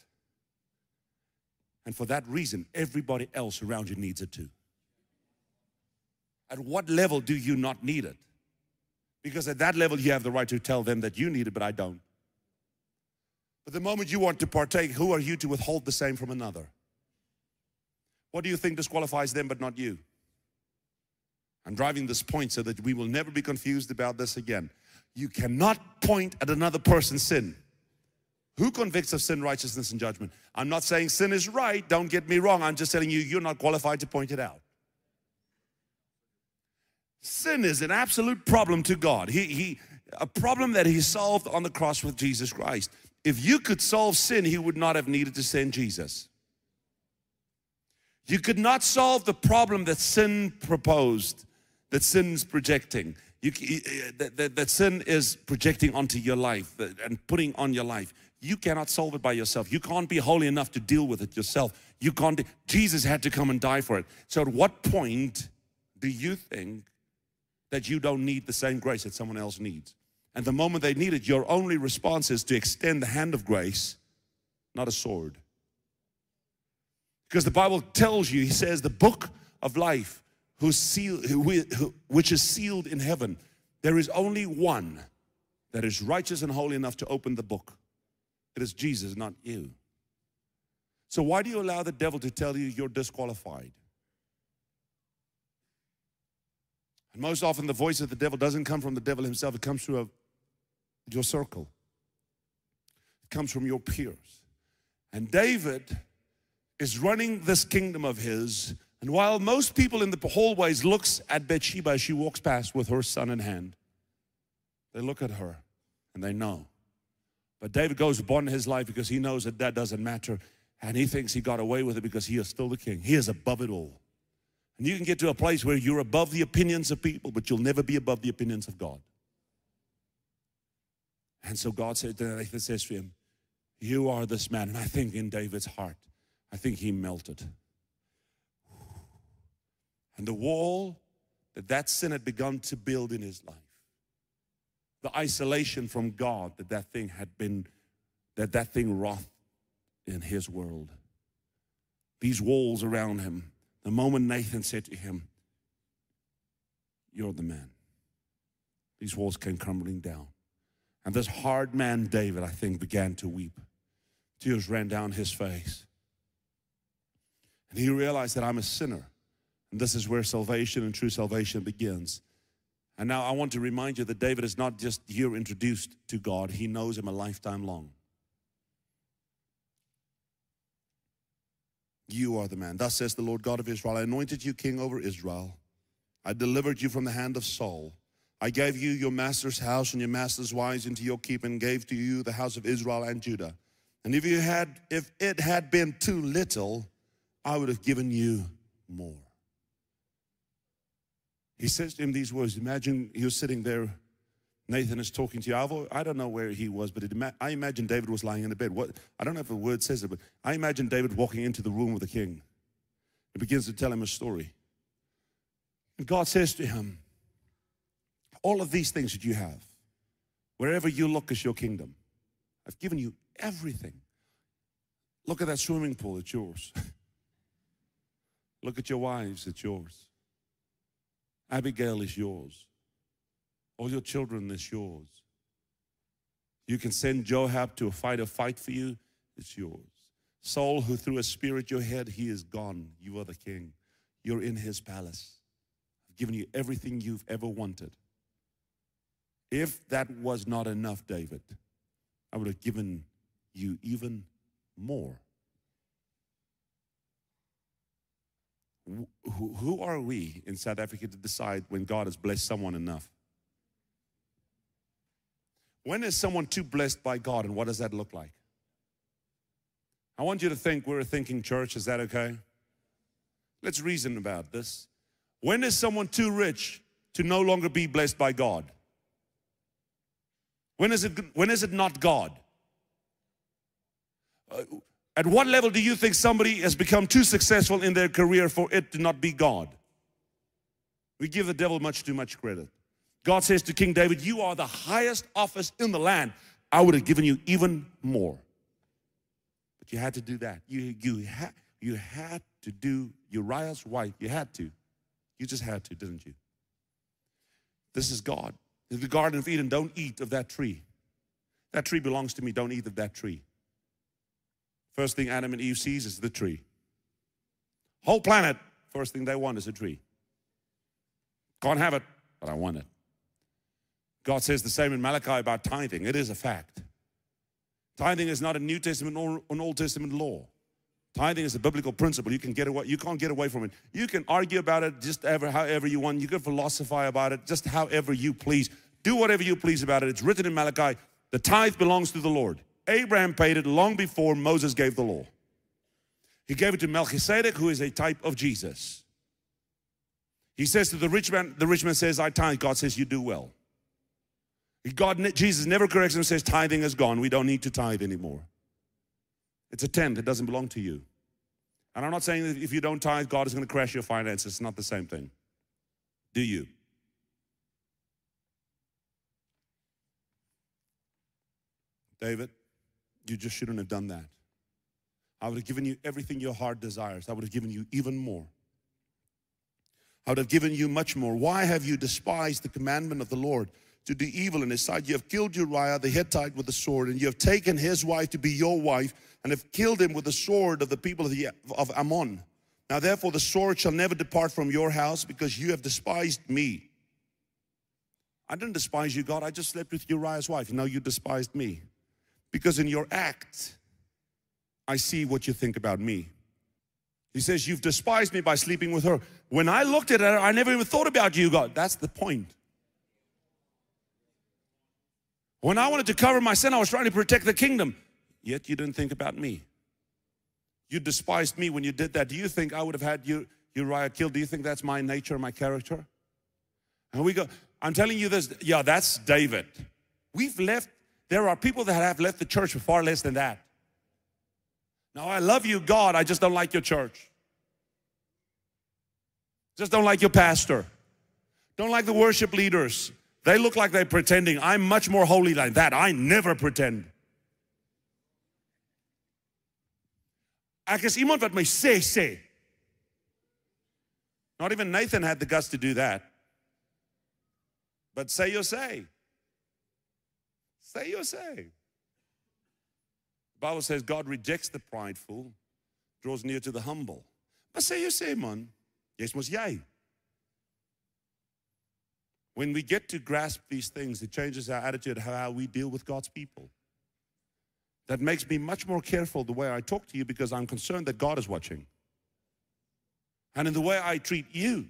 And for that reason, everybody else around you needs it too. At what level do you not need it? Because at that level, you have the right to tell them that you need it, but I don't. But the moment you want to partake, who are you to withhold the same from another? What do you think disqualifies them but not you? I'm driving this point so that we will never be confused about this again. You cannot point at another person's sin. Who convicts of sin, righteousness, and judgment? I'm not saying sin is right, don't get me wrong. I'm just telling you, you're not qualified to point it out. Sin is an absolute problem to God. A problem that he solved on the cross with Jesus Christ. If you could solve sin, he would not have needed to send Jesus. You could not solve the problem that sin proposed, that sin's projecting. That sin is projecting onto your life and putting on your life. You cannot solve it by yourself. You can't be holy enough to deal with it yourself. You can't. Jesus had to come and die for it. So at what point do you think that you don't need the same grace that someone else needs? And the moment they need it, your only response is to extend the hand of grace, not a sword. Because the Bible tells you, he says, the book of life which is sealed in heaven, there is only one that is righteous and holy enough to open the book. It is Jesus, not you. So why do you allow the devil to tell you you're disqualified? And most often the voice of the devil doesn't come from the devil himself. It comes through your circle. It comes from your peers. And David is running this kingdom of his, and while most people in the hallways looks at Bathsheba as she walks past with her son in hand, they look at her and they know. But David goes beyond his life because he knows that that doesn't matter, and he thinks he got away with it because he is still the king. He is above it all. And you can get to a place where you're above the opinions of people, but you'll never be above the opinions of God. And so God said, Nathan says to him, you are this man. And I think in David's heart, I think he melted. And the wall that sin had begun to build in his life, the isolation from God that thing wrought in his world, these walls around him, the moment Nathan said to him, you're the man, these walls came crumbling down. And this hard man, David, I think, began to weep. Tears ran down his face. And he realized that I'm a sinner. And this is where salvation and true salvation begins. And now I want to remind you that David is not just here introduced to God. He knows him a lifetime long. You are the man. Thus says the Lord God of Israel, I anointed you king over Israel. I delivered you from the hand of Saul. I gave you your master's house and your master's wives into your keeping, and gave to you the house of Israel and Judah. And if it had been too little, I would have given you more. He says to him these words. Imagine you're sitting there. Nathan is talking to you. I don't know where he was, but I imagine David was lying in the bed. I don't know if the word says it, but I imagine David walking into the room with the king. He begins to tell him a story. And God says to him, all of these things that you have, wherever you look is your kingdom. I've given you everything. Look at that swimming pool, it's yours. Look at your wives, it's yours. Abigail is yours. All your children is yours. You can send Joab to fight for you, it's yours. Saul, who threw a spear at your head, he is gone. You are the king. You're in his palace. I've given you everything you've ever wanted. If that was not enough, David, I would have given you even more. Who are we in South Africa to decide when God has blessed someone enough? When is someone too blessed by God, and what does that look like? I want you to think we're a thinking church. Is that okay? Let's reason about this. When is someone too rich to no longer be blessed by God? When is it not God? At what level do you think somebody has become too successful in their career for it to not be God? We give the devil much too much credit. God says to King David, you are the highest office in the land. I would have given you even more. But you had to do that. You had to do Uriah's wife. You had to. You just had to, didn't you? This is God. In the Garden of Eden, don't eat of that tree. That tree belongs to me. Don't eat of that tree. First thing Adam and Eve sees is the tree. Whole planet, first thing they want is a tree. Can't have it, but I want it. God says the same in Malachi about tithing. It is a fact. Tithing is not a New Testament or an Old Testament law. Tithing is a biblical principle. You can't get away from it. You can argue about it just however you want. You can philosophize about it just however you please. Do whatever you please about it. It's written in Malachi, the tithe belongs to the Lord. Abraham paid it long before Moses gave the law. He gave it to Melchizedek, who is a type of Jesus. He says to the rich man says, I tithe. God says, you do well. Jesus never corrects him and says, tithing is gone. We don't need to tithe anymore. It's a tenth. It doesn't belong to you. And I'm not saying that if you don't tithe, God is going to crash your finances. It's not the same thing. Do you? David, you just shouldn't have done that. I would have given you everything your heart desires. I would have given you even more. I would have given you much more. Why have you despised the commandment of the Lord to do evil in his sight? You have killed Uriah the Hittite with the sword, and you have taken his wife to be your wife, and have killed him with the sword of the people of Ammon. Now therefore the sword shall never depart from your house, because you have despised me. I didn't despise you, God. I just slept with Uriah's wife. No, you despised me. Because in your act, I see what you think about me. He says, you've despised me by sleeping with her. When I looked at her, I never even thought about you, God. That's the point. When I wanted to cover my sin, I was trying to protect the kingdom. Yet you didn't think about me. You despised me when you did that. Do you think I would have had Uriah killed? Do you think that's my nature, my character? And we go, I'm telling you this. Yeah, that's David. We've left There are people that have left the church for far less than that. Now, I love you, God. I just don't like your church. Just don't like your pastor. Don't like the worship leaders. They look like they're pretending. I'm much more holy than that. I never pretend. Ek is iemand wat my sê. Not even Nathan had the guts to do that. But say your say. Say your say. The Bible says God rejects the prideful, draws near to the humble. But say your say, man. Yes, mos jy. When we get to grasp these things, it changes our attitude, how we deal with God's people. That makes me much more careful the way I talk to you because I'm concerned that God is watching. And in the way I treat you,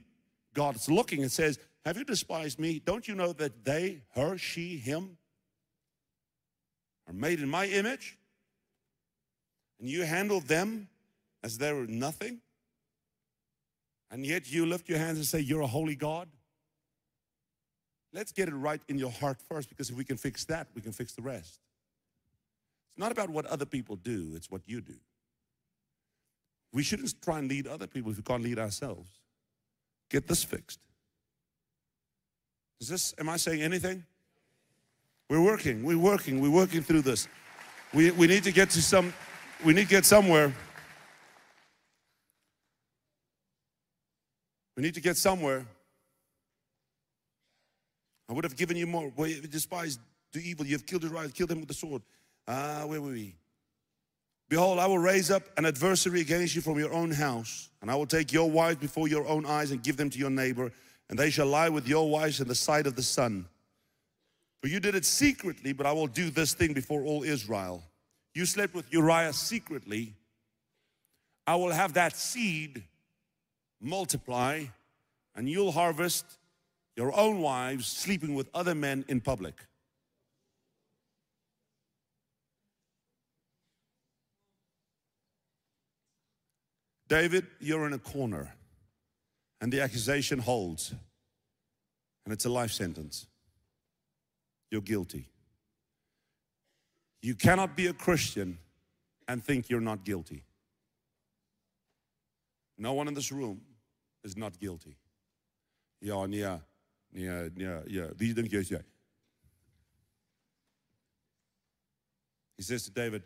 God's looking and says, have you despised me? Don't you know that they, her, she, him, are made in my image? And you handle them as they were nothing? And yet you lift your hands and say, you're a holy God? Let's get it right in your heart first, because if we can fix that, we can fix the rest. It's not about what other people do, it's what you do. We shouldn't try and lead other people if we can't lead ourselves. Get this fixed. Am I saying anything? We're working through this. We need to get to some, we need to get somewhere. We need to get somewhere. I would have given you more. Well, you despise, do evil. You have killed the right, killed them with the sword. Where were we? Behold, I will raise up an adversary against you from your own house, and I will take your wives before your own eyes and give them to your neighbor, and they shall lie with your wives in the sight of the sun. For you did it secretly, but I will do this thing before all Israel. You slept with Uriah secretly. I will have that seed multiply, and you'll harvest your own wives sleeping with other men in public. David, you're in a corner, and the accusation holds, and it's a life sentence. You're guilty. You cannot be a Christian and think you're not guilty. No one in this room is not guilty. Yeah. These don't get you. He says to David,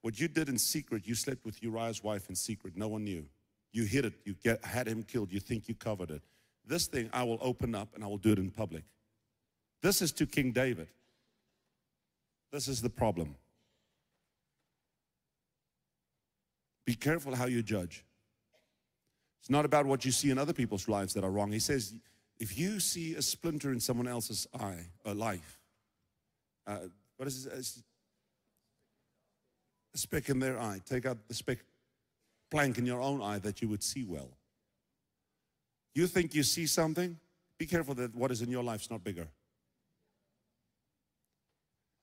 what you did in secret, you slept with Uriah's wife in secret. No one knew. You hid it. You had him killed. You think you covered it. This thing I will open up and I will do it in public. This is to King David. This is the problem. Be careful how you judge. It's not about what you see in other people's lives that are wrong. He says, if you see a splinter in someone else's eye, a life, what is this? A speck in their eye. Take out the speck, plank in your own eye that you would see well. You think you see something? Be careful that what is in your life is not bigger.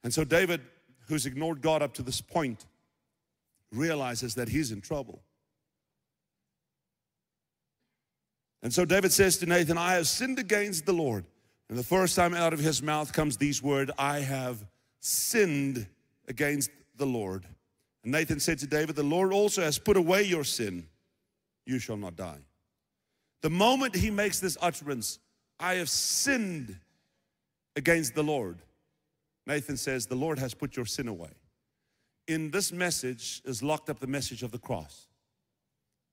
And so David, who's ignored God up to this point, realizes that he's in trouble. And so David says to Nathan, I have sinned against the Lord. And the first time out of his mouth comes these words, I have sinned against the Lord. And Nathan said to David, the Lord also has put away your sin. You shall not die. The moment he makes this utterance, I have sinned against the Lord. Nathan says, the Lord has put your sin away. In this message is locked up the message of the cross.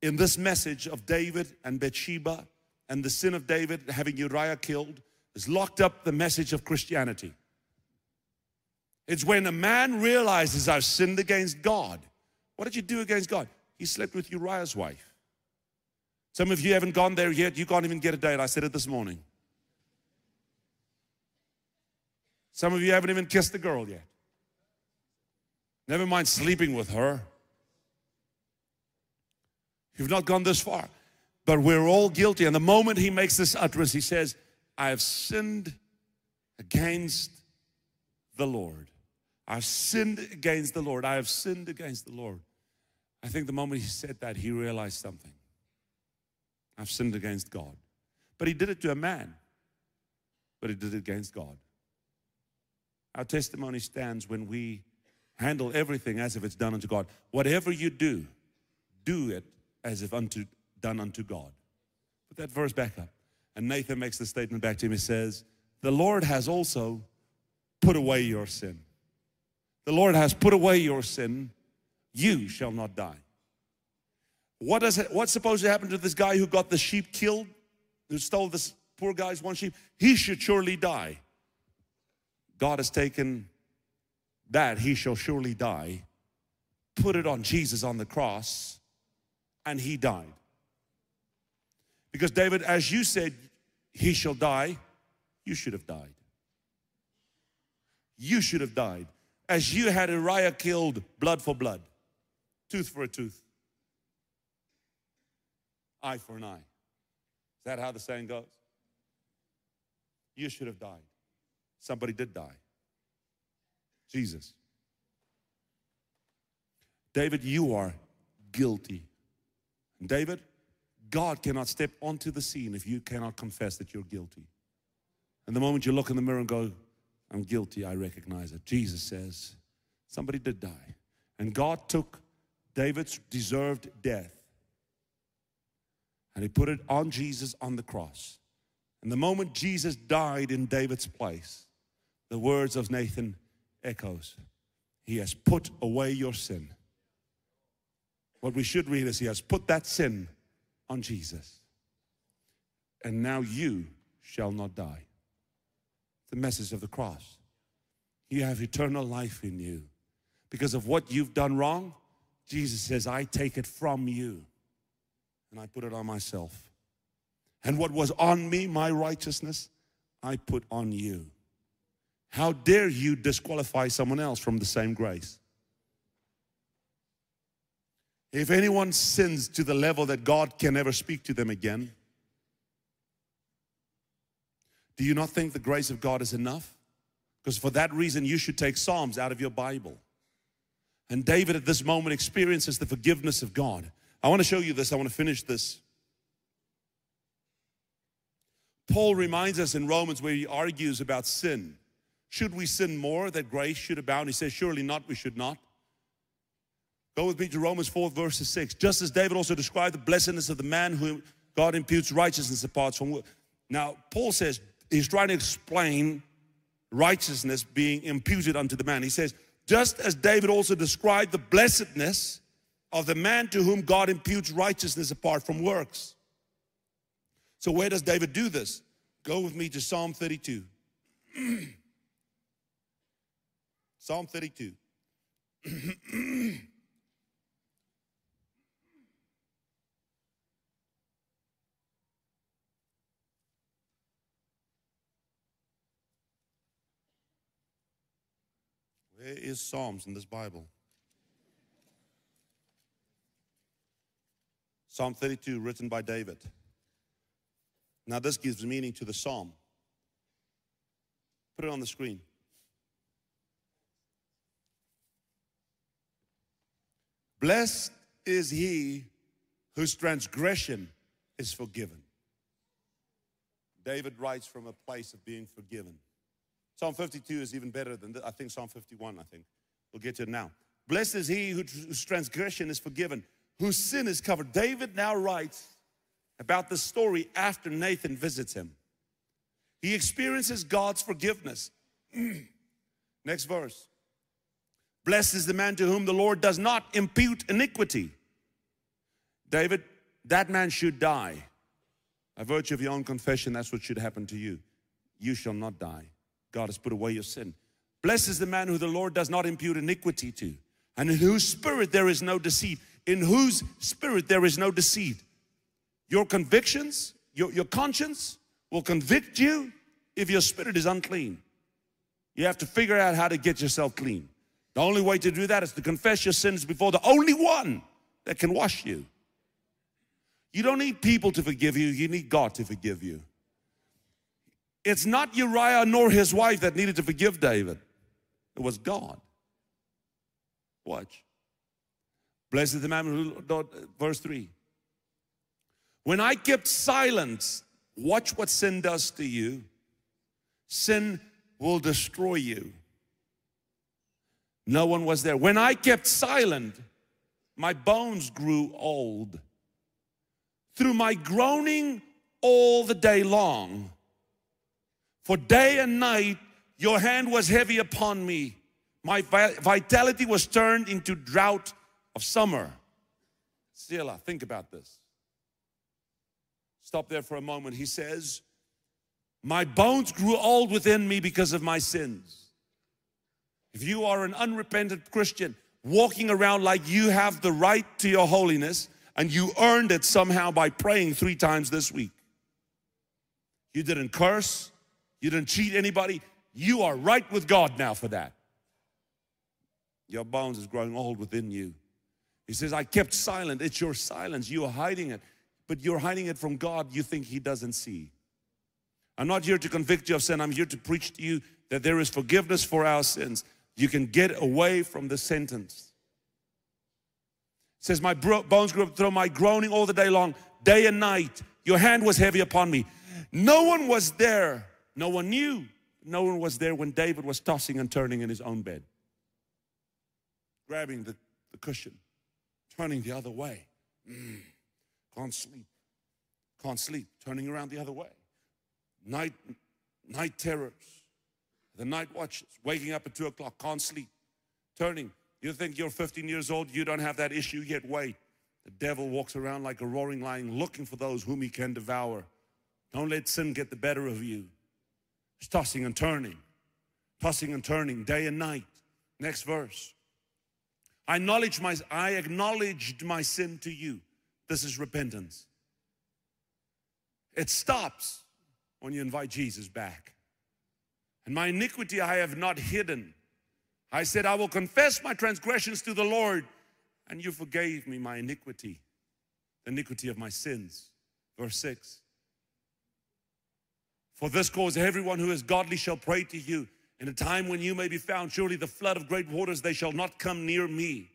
In this message of David and Bathsheba and the sin of David having Uriah killed is locked up the message of Christianity. It's when a man realizes I've sinned against God. What did you do against God? He slept with Uriah's wife. Some of you haven't gone there yet. You can't even get a date. I said it this morning. Some of you haven't even kissed the girl yet. Never mind sleeping with her. You've not gone this far, but we're all guilty. And the moment he makes this utterance, he says, I have sinned against the Lord. I've sinned against the Lord. I have sinned against the Lord. I think the moment he said that, he realized something. I've sinned against God. But he did it to a man, but he did it against God. Our testimony stands when we handle everything as if it's done unto God. Whatever you do, do it as if done unto God. Put that verse back up. And Nathan makes the statement back to him. He says, the Lord has also put away your sin. The Lord has put away your sin. You shall not die. What's supposed to happen to this guy who got the sheep killed, who stole this poor guy's one sheep? He should surely die. God has taken that he shall surely die, put it on Jesus on the cross, and he died. Because David, as you said, he shall die, you should have died. You should have died. As you had Uriah killed, blood for blood, tooth for a tooth, eye for an eye. Is that how the saying goes? You should have died. Somebody did die. Jesus. David, you are guilty. And David, God cannot step onto the scene if you cannot confess that you're guilty. And the moment you look in the mirror and go, I'm guilty, I recognize it. Jesus says, somebody did die. And God took David's deserved death and he put it on Jesus on the cross. And the moment Jesus died in David's place, the words of Nathan echoes. He has put away your sin. What we should read is he has put that sin on Jesus. And now you shall not die. The message of the cross. You have eternal life in you. Because of what you've done wrong, Jesus says, I take it from you and I put it on myself. And what was on me, my righteousness, I put on you. How dare you disqualify someone else from the same grace? If anyone sins to the level that God can never speak to them again, do you not think the grace of God is enough? Because for that reason, you should take Psalms out of your Bible. And David at this moment experiences the forgiveness of God. I want to show you this. I want to finish this. Paul reminds us in Romans where he argues about sin. Should we sin more that grace should abound? He says, surely not, we should not. Go with me to Romans 4, verses 6. Just as David also described the blessedness of the man whom God imputes righteousness apart from. Now, Paul says, he's trying to explain righteousness being imputed unto the man. He says, just as David also described the blessedness of the man to whom God imputes righteousness apart from works. So where does David do this? Go with me to Psalm 32. Psalm 32. Where is Psalms in this Bible? Psalm 32, written by David. Now this gives meaning to the psalm. Put it on the screen. Blessed is he whose transgression is forgiven. David writes from a place of being forgiven. Psalm 52 is even better than this. I think Psalm 51, We'll get to it now. Blessed is he whose transgression is forgiven, whose sin is covered. David now writes about the story after Nathan visits him. He experiences God's forgiveness. Next verse. Blessed is the man to whom the Lord does not impute iniquity. David, that man should die. By virtue of your own confession, that's what should happen to you. You shall not die. God has put away your sin. Blessed is the man who the Lord does not impute iniquity to, and in whose spirit there is no deceit. In whose spirit there is no deceit. Your convictions, your conscience will convict you if your spirit is unclean. You have to figure out how to get yourself clean. The only way to do that is to confess your sins before the only one that can wash you. You don't need people to forgive you. You need God to forgive you. It's not Uriah nor his wife that needed to forgive David. It was God. Watch. Blessed is the man who, verse 3. When I kept silence, watch what sin does to you. Sin will destroy you. No one was there. When I kept silent, my bones grew old. Through my groaning all the day long, for day and night your hand was heavy upon me. My vitality was turned into drought of summer. Selah, think about this. Stop there for a moment. He says, my bones grew old within me because of my sins. If you are an unrepentant Christian walking around like you have the right to your holiness and you earned it somehow by praying 3 times this week, you didn't curse, you didn't cheat anybody, you are right with God now for that. Your bones is growing old within you. He says, I kept silent. It's your silence. You are hiding it. But you're hiding it from God. You think He doesn't see. I'm not here to convict you of sin. I'm here to preach to you that there is forgiveness for our sins. You can get away from the sentence. It says, my bones grew up through my groaning all the day long, day and night. Your hand was heavy upon me. No one was there. No one knew. No one was there when David was tossing and turning in his own bed, grabbing the cushion, turning the other way. Can't sleep, turning around the other way. Night terrors, the night watches, waking up at 2 o'clock, can't sleep, turning. You think you're 15 years old, you don't have that issue yet, wait. The devil walks around like a roaring lion looking for those whom he can devour. Don't let sin get the better of you. It's tossing and turning, day and night. Next verse. I acknowledged my sin to you. This is repentance. It stops when you invite Jesus back. And my iniquity I have not hidden. I said, I will confess my transgressions to the Lord, and you forgave me my iniquity, the iniquity of my sins. Verse 6. For this cause everyone who is godly shall pray to you. In a time when you may be found, surely the flood of great waters, they shall not come near me.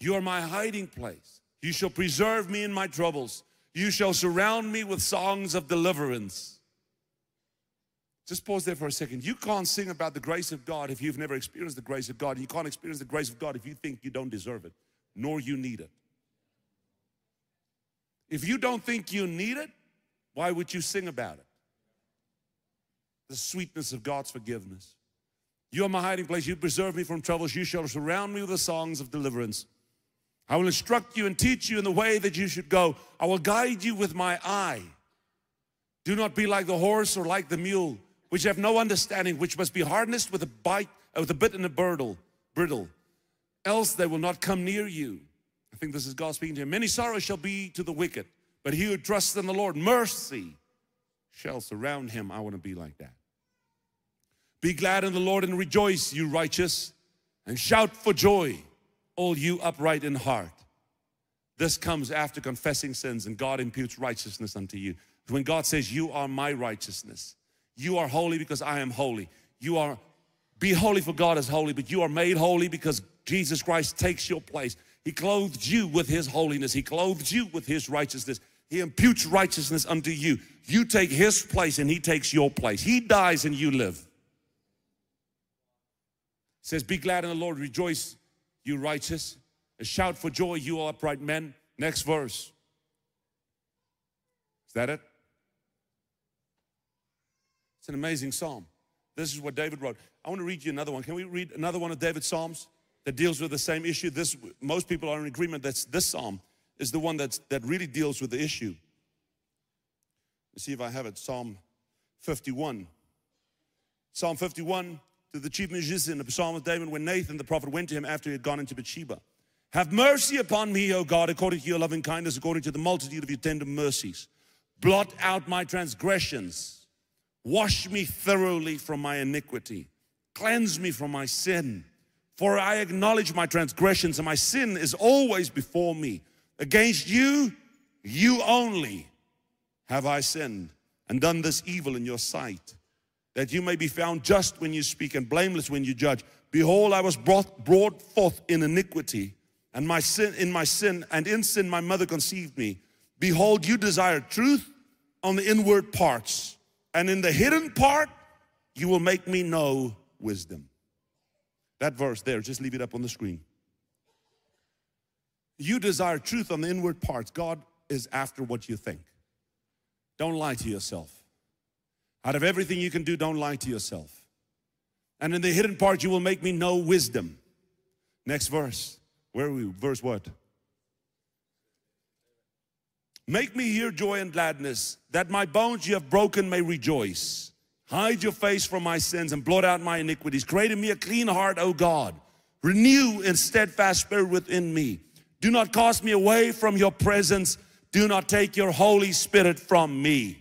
You are my hiding place. You shall preserve me in my troubles. You shall surround me with songs of deliverance. Just pause there for a second. You can't sing about the grace of God if you've never experienced the grace of God. You can't experience the grace of God if you think you don't deserve it, nor you need it. If you don't think you need it, why would you sing about it? The sweetness of God's forgiveness. You are my hiding place. You preserve me from troubles. You shall surround me with the songs of deliverance. I will instruct you and teach you in the way that you should go. I will guide you with my eye. Do not be like the horse or like the mule, which have no understanding, which must be harnessed with a bit and a bridle, else they will not come near you. I think this is God speaking to him. Many sorrows shall be to the wicked, but he who trusts in the Lord, mercy shall surround him. I want to be like that. Be glad in the Lord and rejoice, you righteous, and shout for joy, all you upright in heart. This comes after confessing sins, and God imputes righteousness unto you. When God says, you are my righteousness, you are holy because I am holy. Be holy for God is holy, but you are made holy because Jesus Christ takes your place. He clothed you with his holiness. He clothed you with his righteousness. He imputes righteousness unto you. You take his place and he takes your place. He dies and you live. It says, be glad in the Lord, rejoice, you righteous, and shout for joy, you upright men. Next verse. Is that it? It's an amazing psalm. This is what David wrote. I want to read you another one. Can we read another one of David's psalms that deals with the same issue? Most people are in agreement that this psalm is the one that really deals with the issue. Let's see if I have it. Psalm 51. Psalm 51. To the chief musician, the psalm of David, when Nathan the prophet went to him after he had gone into Bathsheba. Have mercy upon me, O God, according to your loving kindness, according to the multitude of your tender mercies. Blot out my transgressions. Wash me thoroughly from my iniquity. Cleanse me from my sin. For I acknowledge my transgressions, and my sin is always before me. Against you, you only, have I sinned and done this evil in your sight, that you may be found just when you speak and blameless when you judge. Behold, I was brought forth in iniquity, and in sin my mother conceived me. Behold, you desire truth on the inward parts, and in the hidden part you will make me know wisdom. That verse there, just leave it up on the screen. You desire truth on the inward parts. God is after what you think. Don't lie to yourself. Out of everything you can do, don't lie to yourself. And in the hidden part, you will make me know wisdom. Next verse. Where are we? Verse what? Make me hear joy and gladness, that my bones you have broken may rejoice. Hide your face from my sins and blot out my iniquities. Create in me a clean heart, O God. Renew a steadfast spirit within me. Do not cast me away from your presence. Do not take your Holy Spirit from me.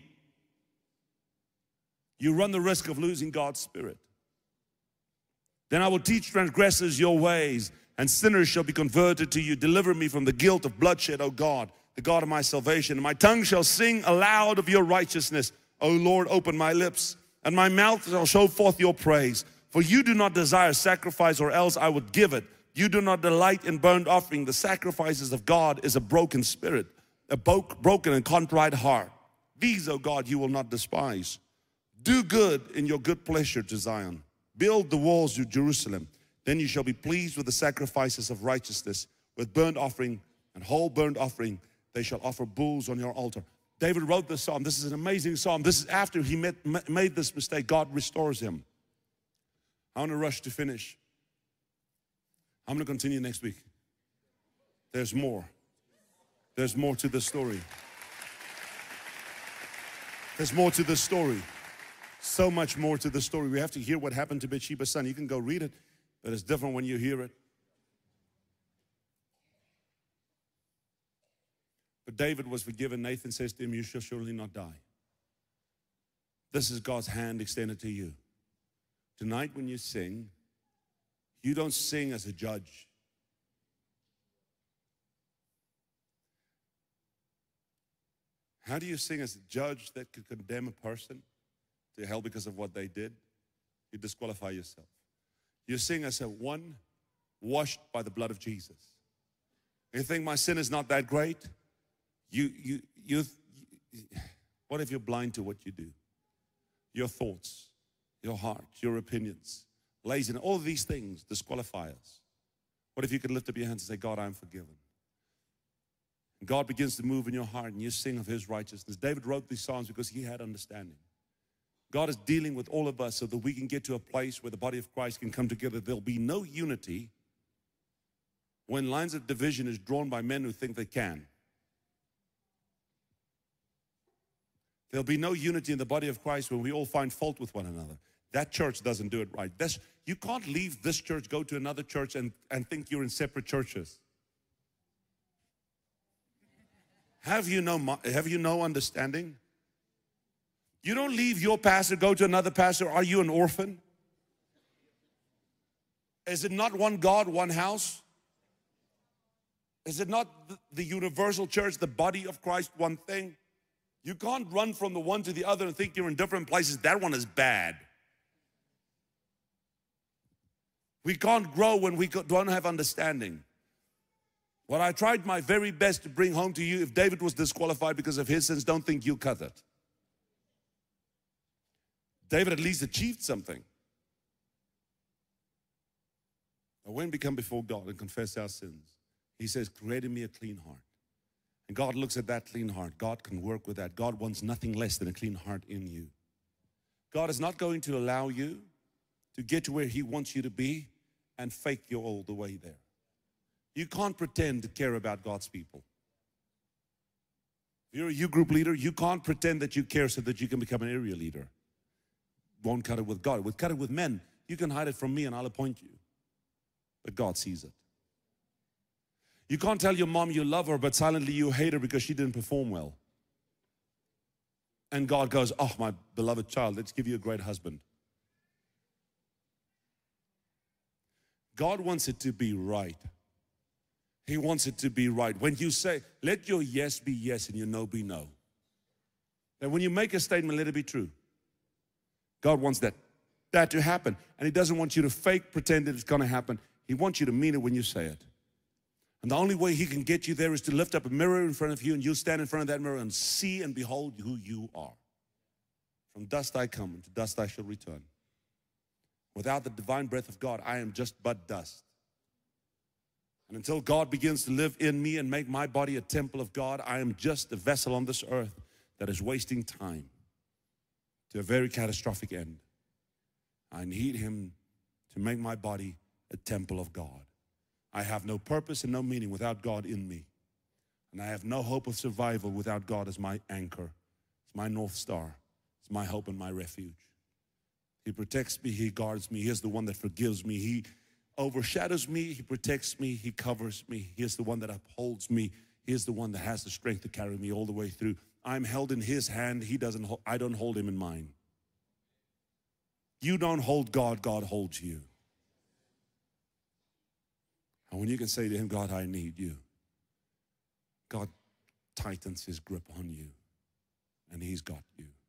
You run the risk of losing God's Spirit. Then I will teach transgressors your ways, and sinners shall be converted to you. Deliver me from the guilt of bloodshed, O God, the God of my salvation. And my tongue shall sing aloud of your righteousness. O Lord, open my lips, and my mouth shall show forth your praise. For you do not desire sacrifice, or else I would give it. You do not delight in burnt offering. The sacrifices of God is a broken spirit, a broken and contrite heart. These, O God, you will not despise. Do good in your good pleasure to Zion. Build the walls to Jerusalem. Then you shall be pleased with the sacrifices of righteousness, with burnt offering and whole burnt offering. They shall offer bulls on your altar. David wrote this psalm. This is an amazing psalm. This is after he made this mistake. God restores him. I'm in a rush to finish. I'm going to continue next week. There's more. There's more to the story. There's more to the story. So much more to the story. We have to hear what happened to Bathsheba's son. You can go read it, but it's different when you hear it. But David was forgiven. Nathan says to him, you shall surely not die. This is God's hand extended to you. Tonight when you sing, you don't sing as a judge. How do you sing as a judge that could condemn a person to hell because of what they did? You disqualify yourself. You sing as a one washed by the blood of Jesus. You think my sin is not that great? What if you're blind to what you do? Your thoughts, your heart, your opinions, laziness, all these things disqualify us. What if you could lift up your hands and say, God, I'm forgiven? And God begins to move in your heart and you sing of his righteousness. David wrote these psalms because he had understanding. God is dealing with all of us so that we can get to a place where the body of Christ can come together. There'll be no unity when lines of division is drawn by men who think they can. There'll be no unity in the body of Christ when we all find fault with one another. That church doesn't do it right. You can't leave this church, go to another church, and think you're in separate churches. Have you no understanding? You don't leave your pastor, go to another pastor. Are you an orphan? Is it not one God, one house? Is it not the universal church, the body of Christ, one thing? You can't run from the one to the other and think you're in different places. That one is bad. We can't grow when we don't have understanding. Well, I tried my very best to bring home to you, if David was disqualified because of his sins, don't think you cut it. David at least achieved something. But when we come before God and confess our sins, he says, create in me a clean heart. And God looks at that clean heart. God can work with that. God wants nothing less than a clean heart in you. God is not going to allow you to get to where he wants you to be and fake you all the way there. You can't pretend to care about God's people. If you're a group leader, you can't pretend that you care so that you can become an area leader. Won't cut it with God. We'll cut it with men. You can hide it from me and I'll appoint you. But God sees it. You can't tell your mom you love her, but silently you hate her because she didn't perform well. And God goes, oh, my beloved child, let's give you a great husband. God wants it to be right. He wants it to be right. When you say, let your yes be yes and your no be no. And when you make a statement, let it be true. God wants that to happen. And he doesn't want you to fake, pretend that it's going to happen. He wants you to mean it when you say it. And the only way he can get you there is to lift up a mirror in front of you, and you'll stand in front of that mirror and see and behold who you are. From dust I come, and to dust I shall return. Without the divine breath of God, I am just but dust. And until God begins to live in me and make my body a temple of God, I am just a vessel on this earth that is wasting time to a very catastrophic end. I need him to make my body a temple of God. I have no purpose and no meaning without God in me. And I have no hope of survival without God as my anchor, as my north star, as my hope and my refuge. He protects me, he guards me, he is the one that forgives me, he overshadows me, he protects me, he covers me, he is the one that upholds me, he is the one that has the strength to carry me all the way through. I'm held in his hand, I don't hold him in mine. You don't hold God, God holds you. And when you can say to him, God, I need you, God tightens his grip on you, and he's got you.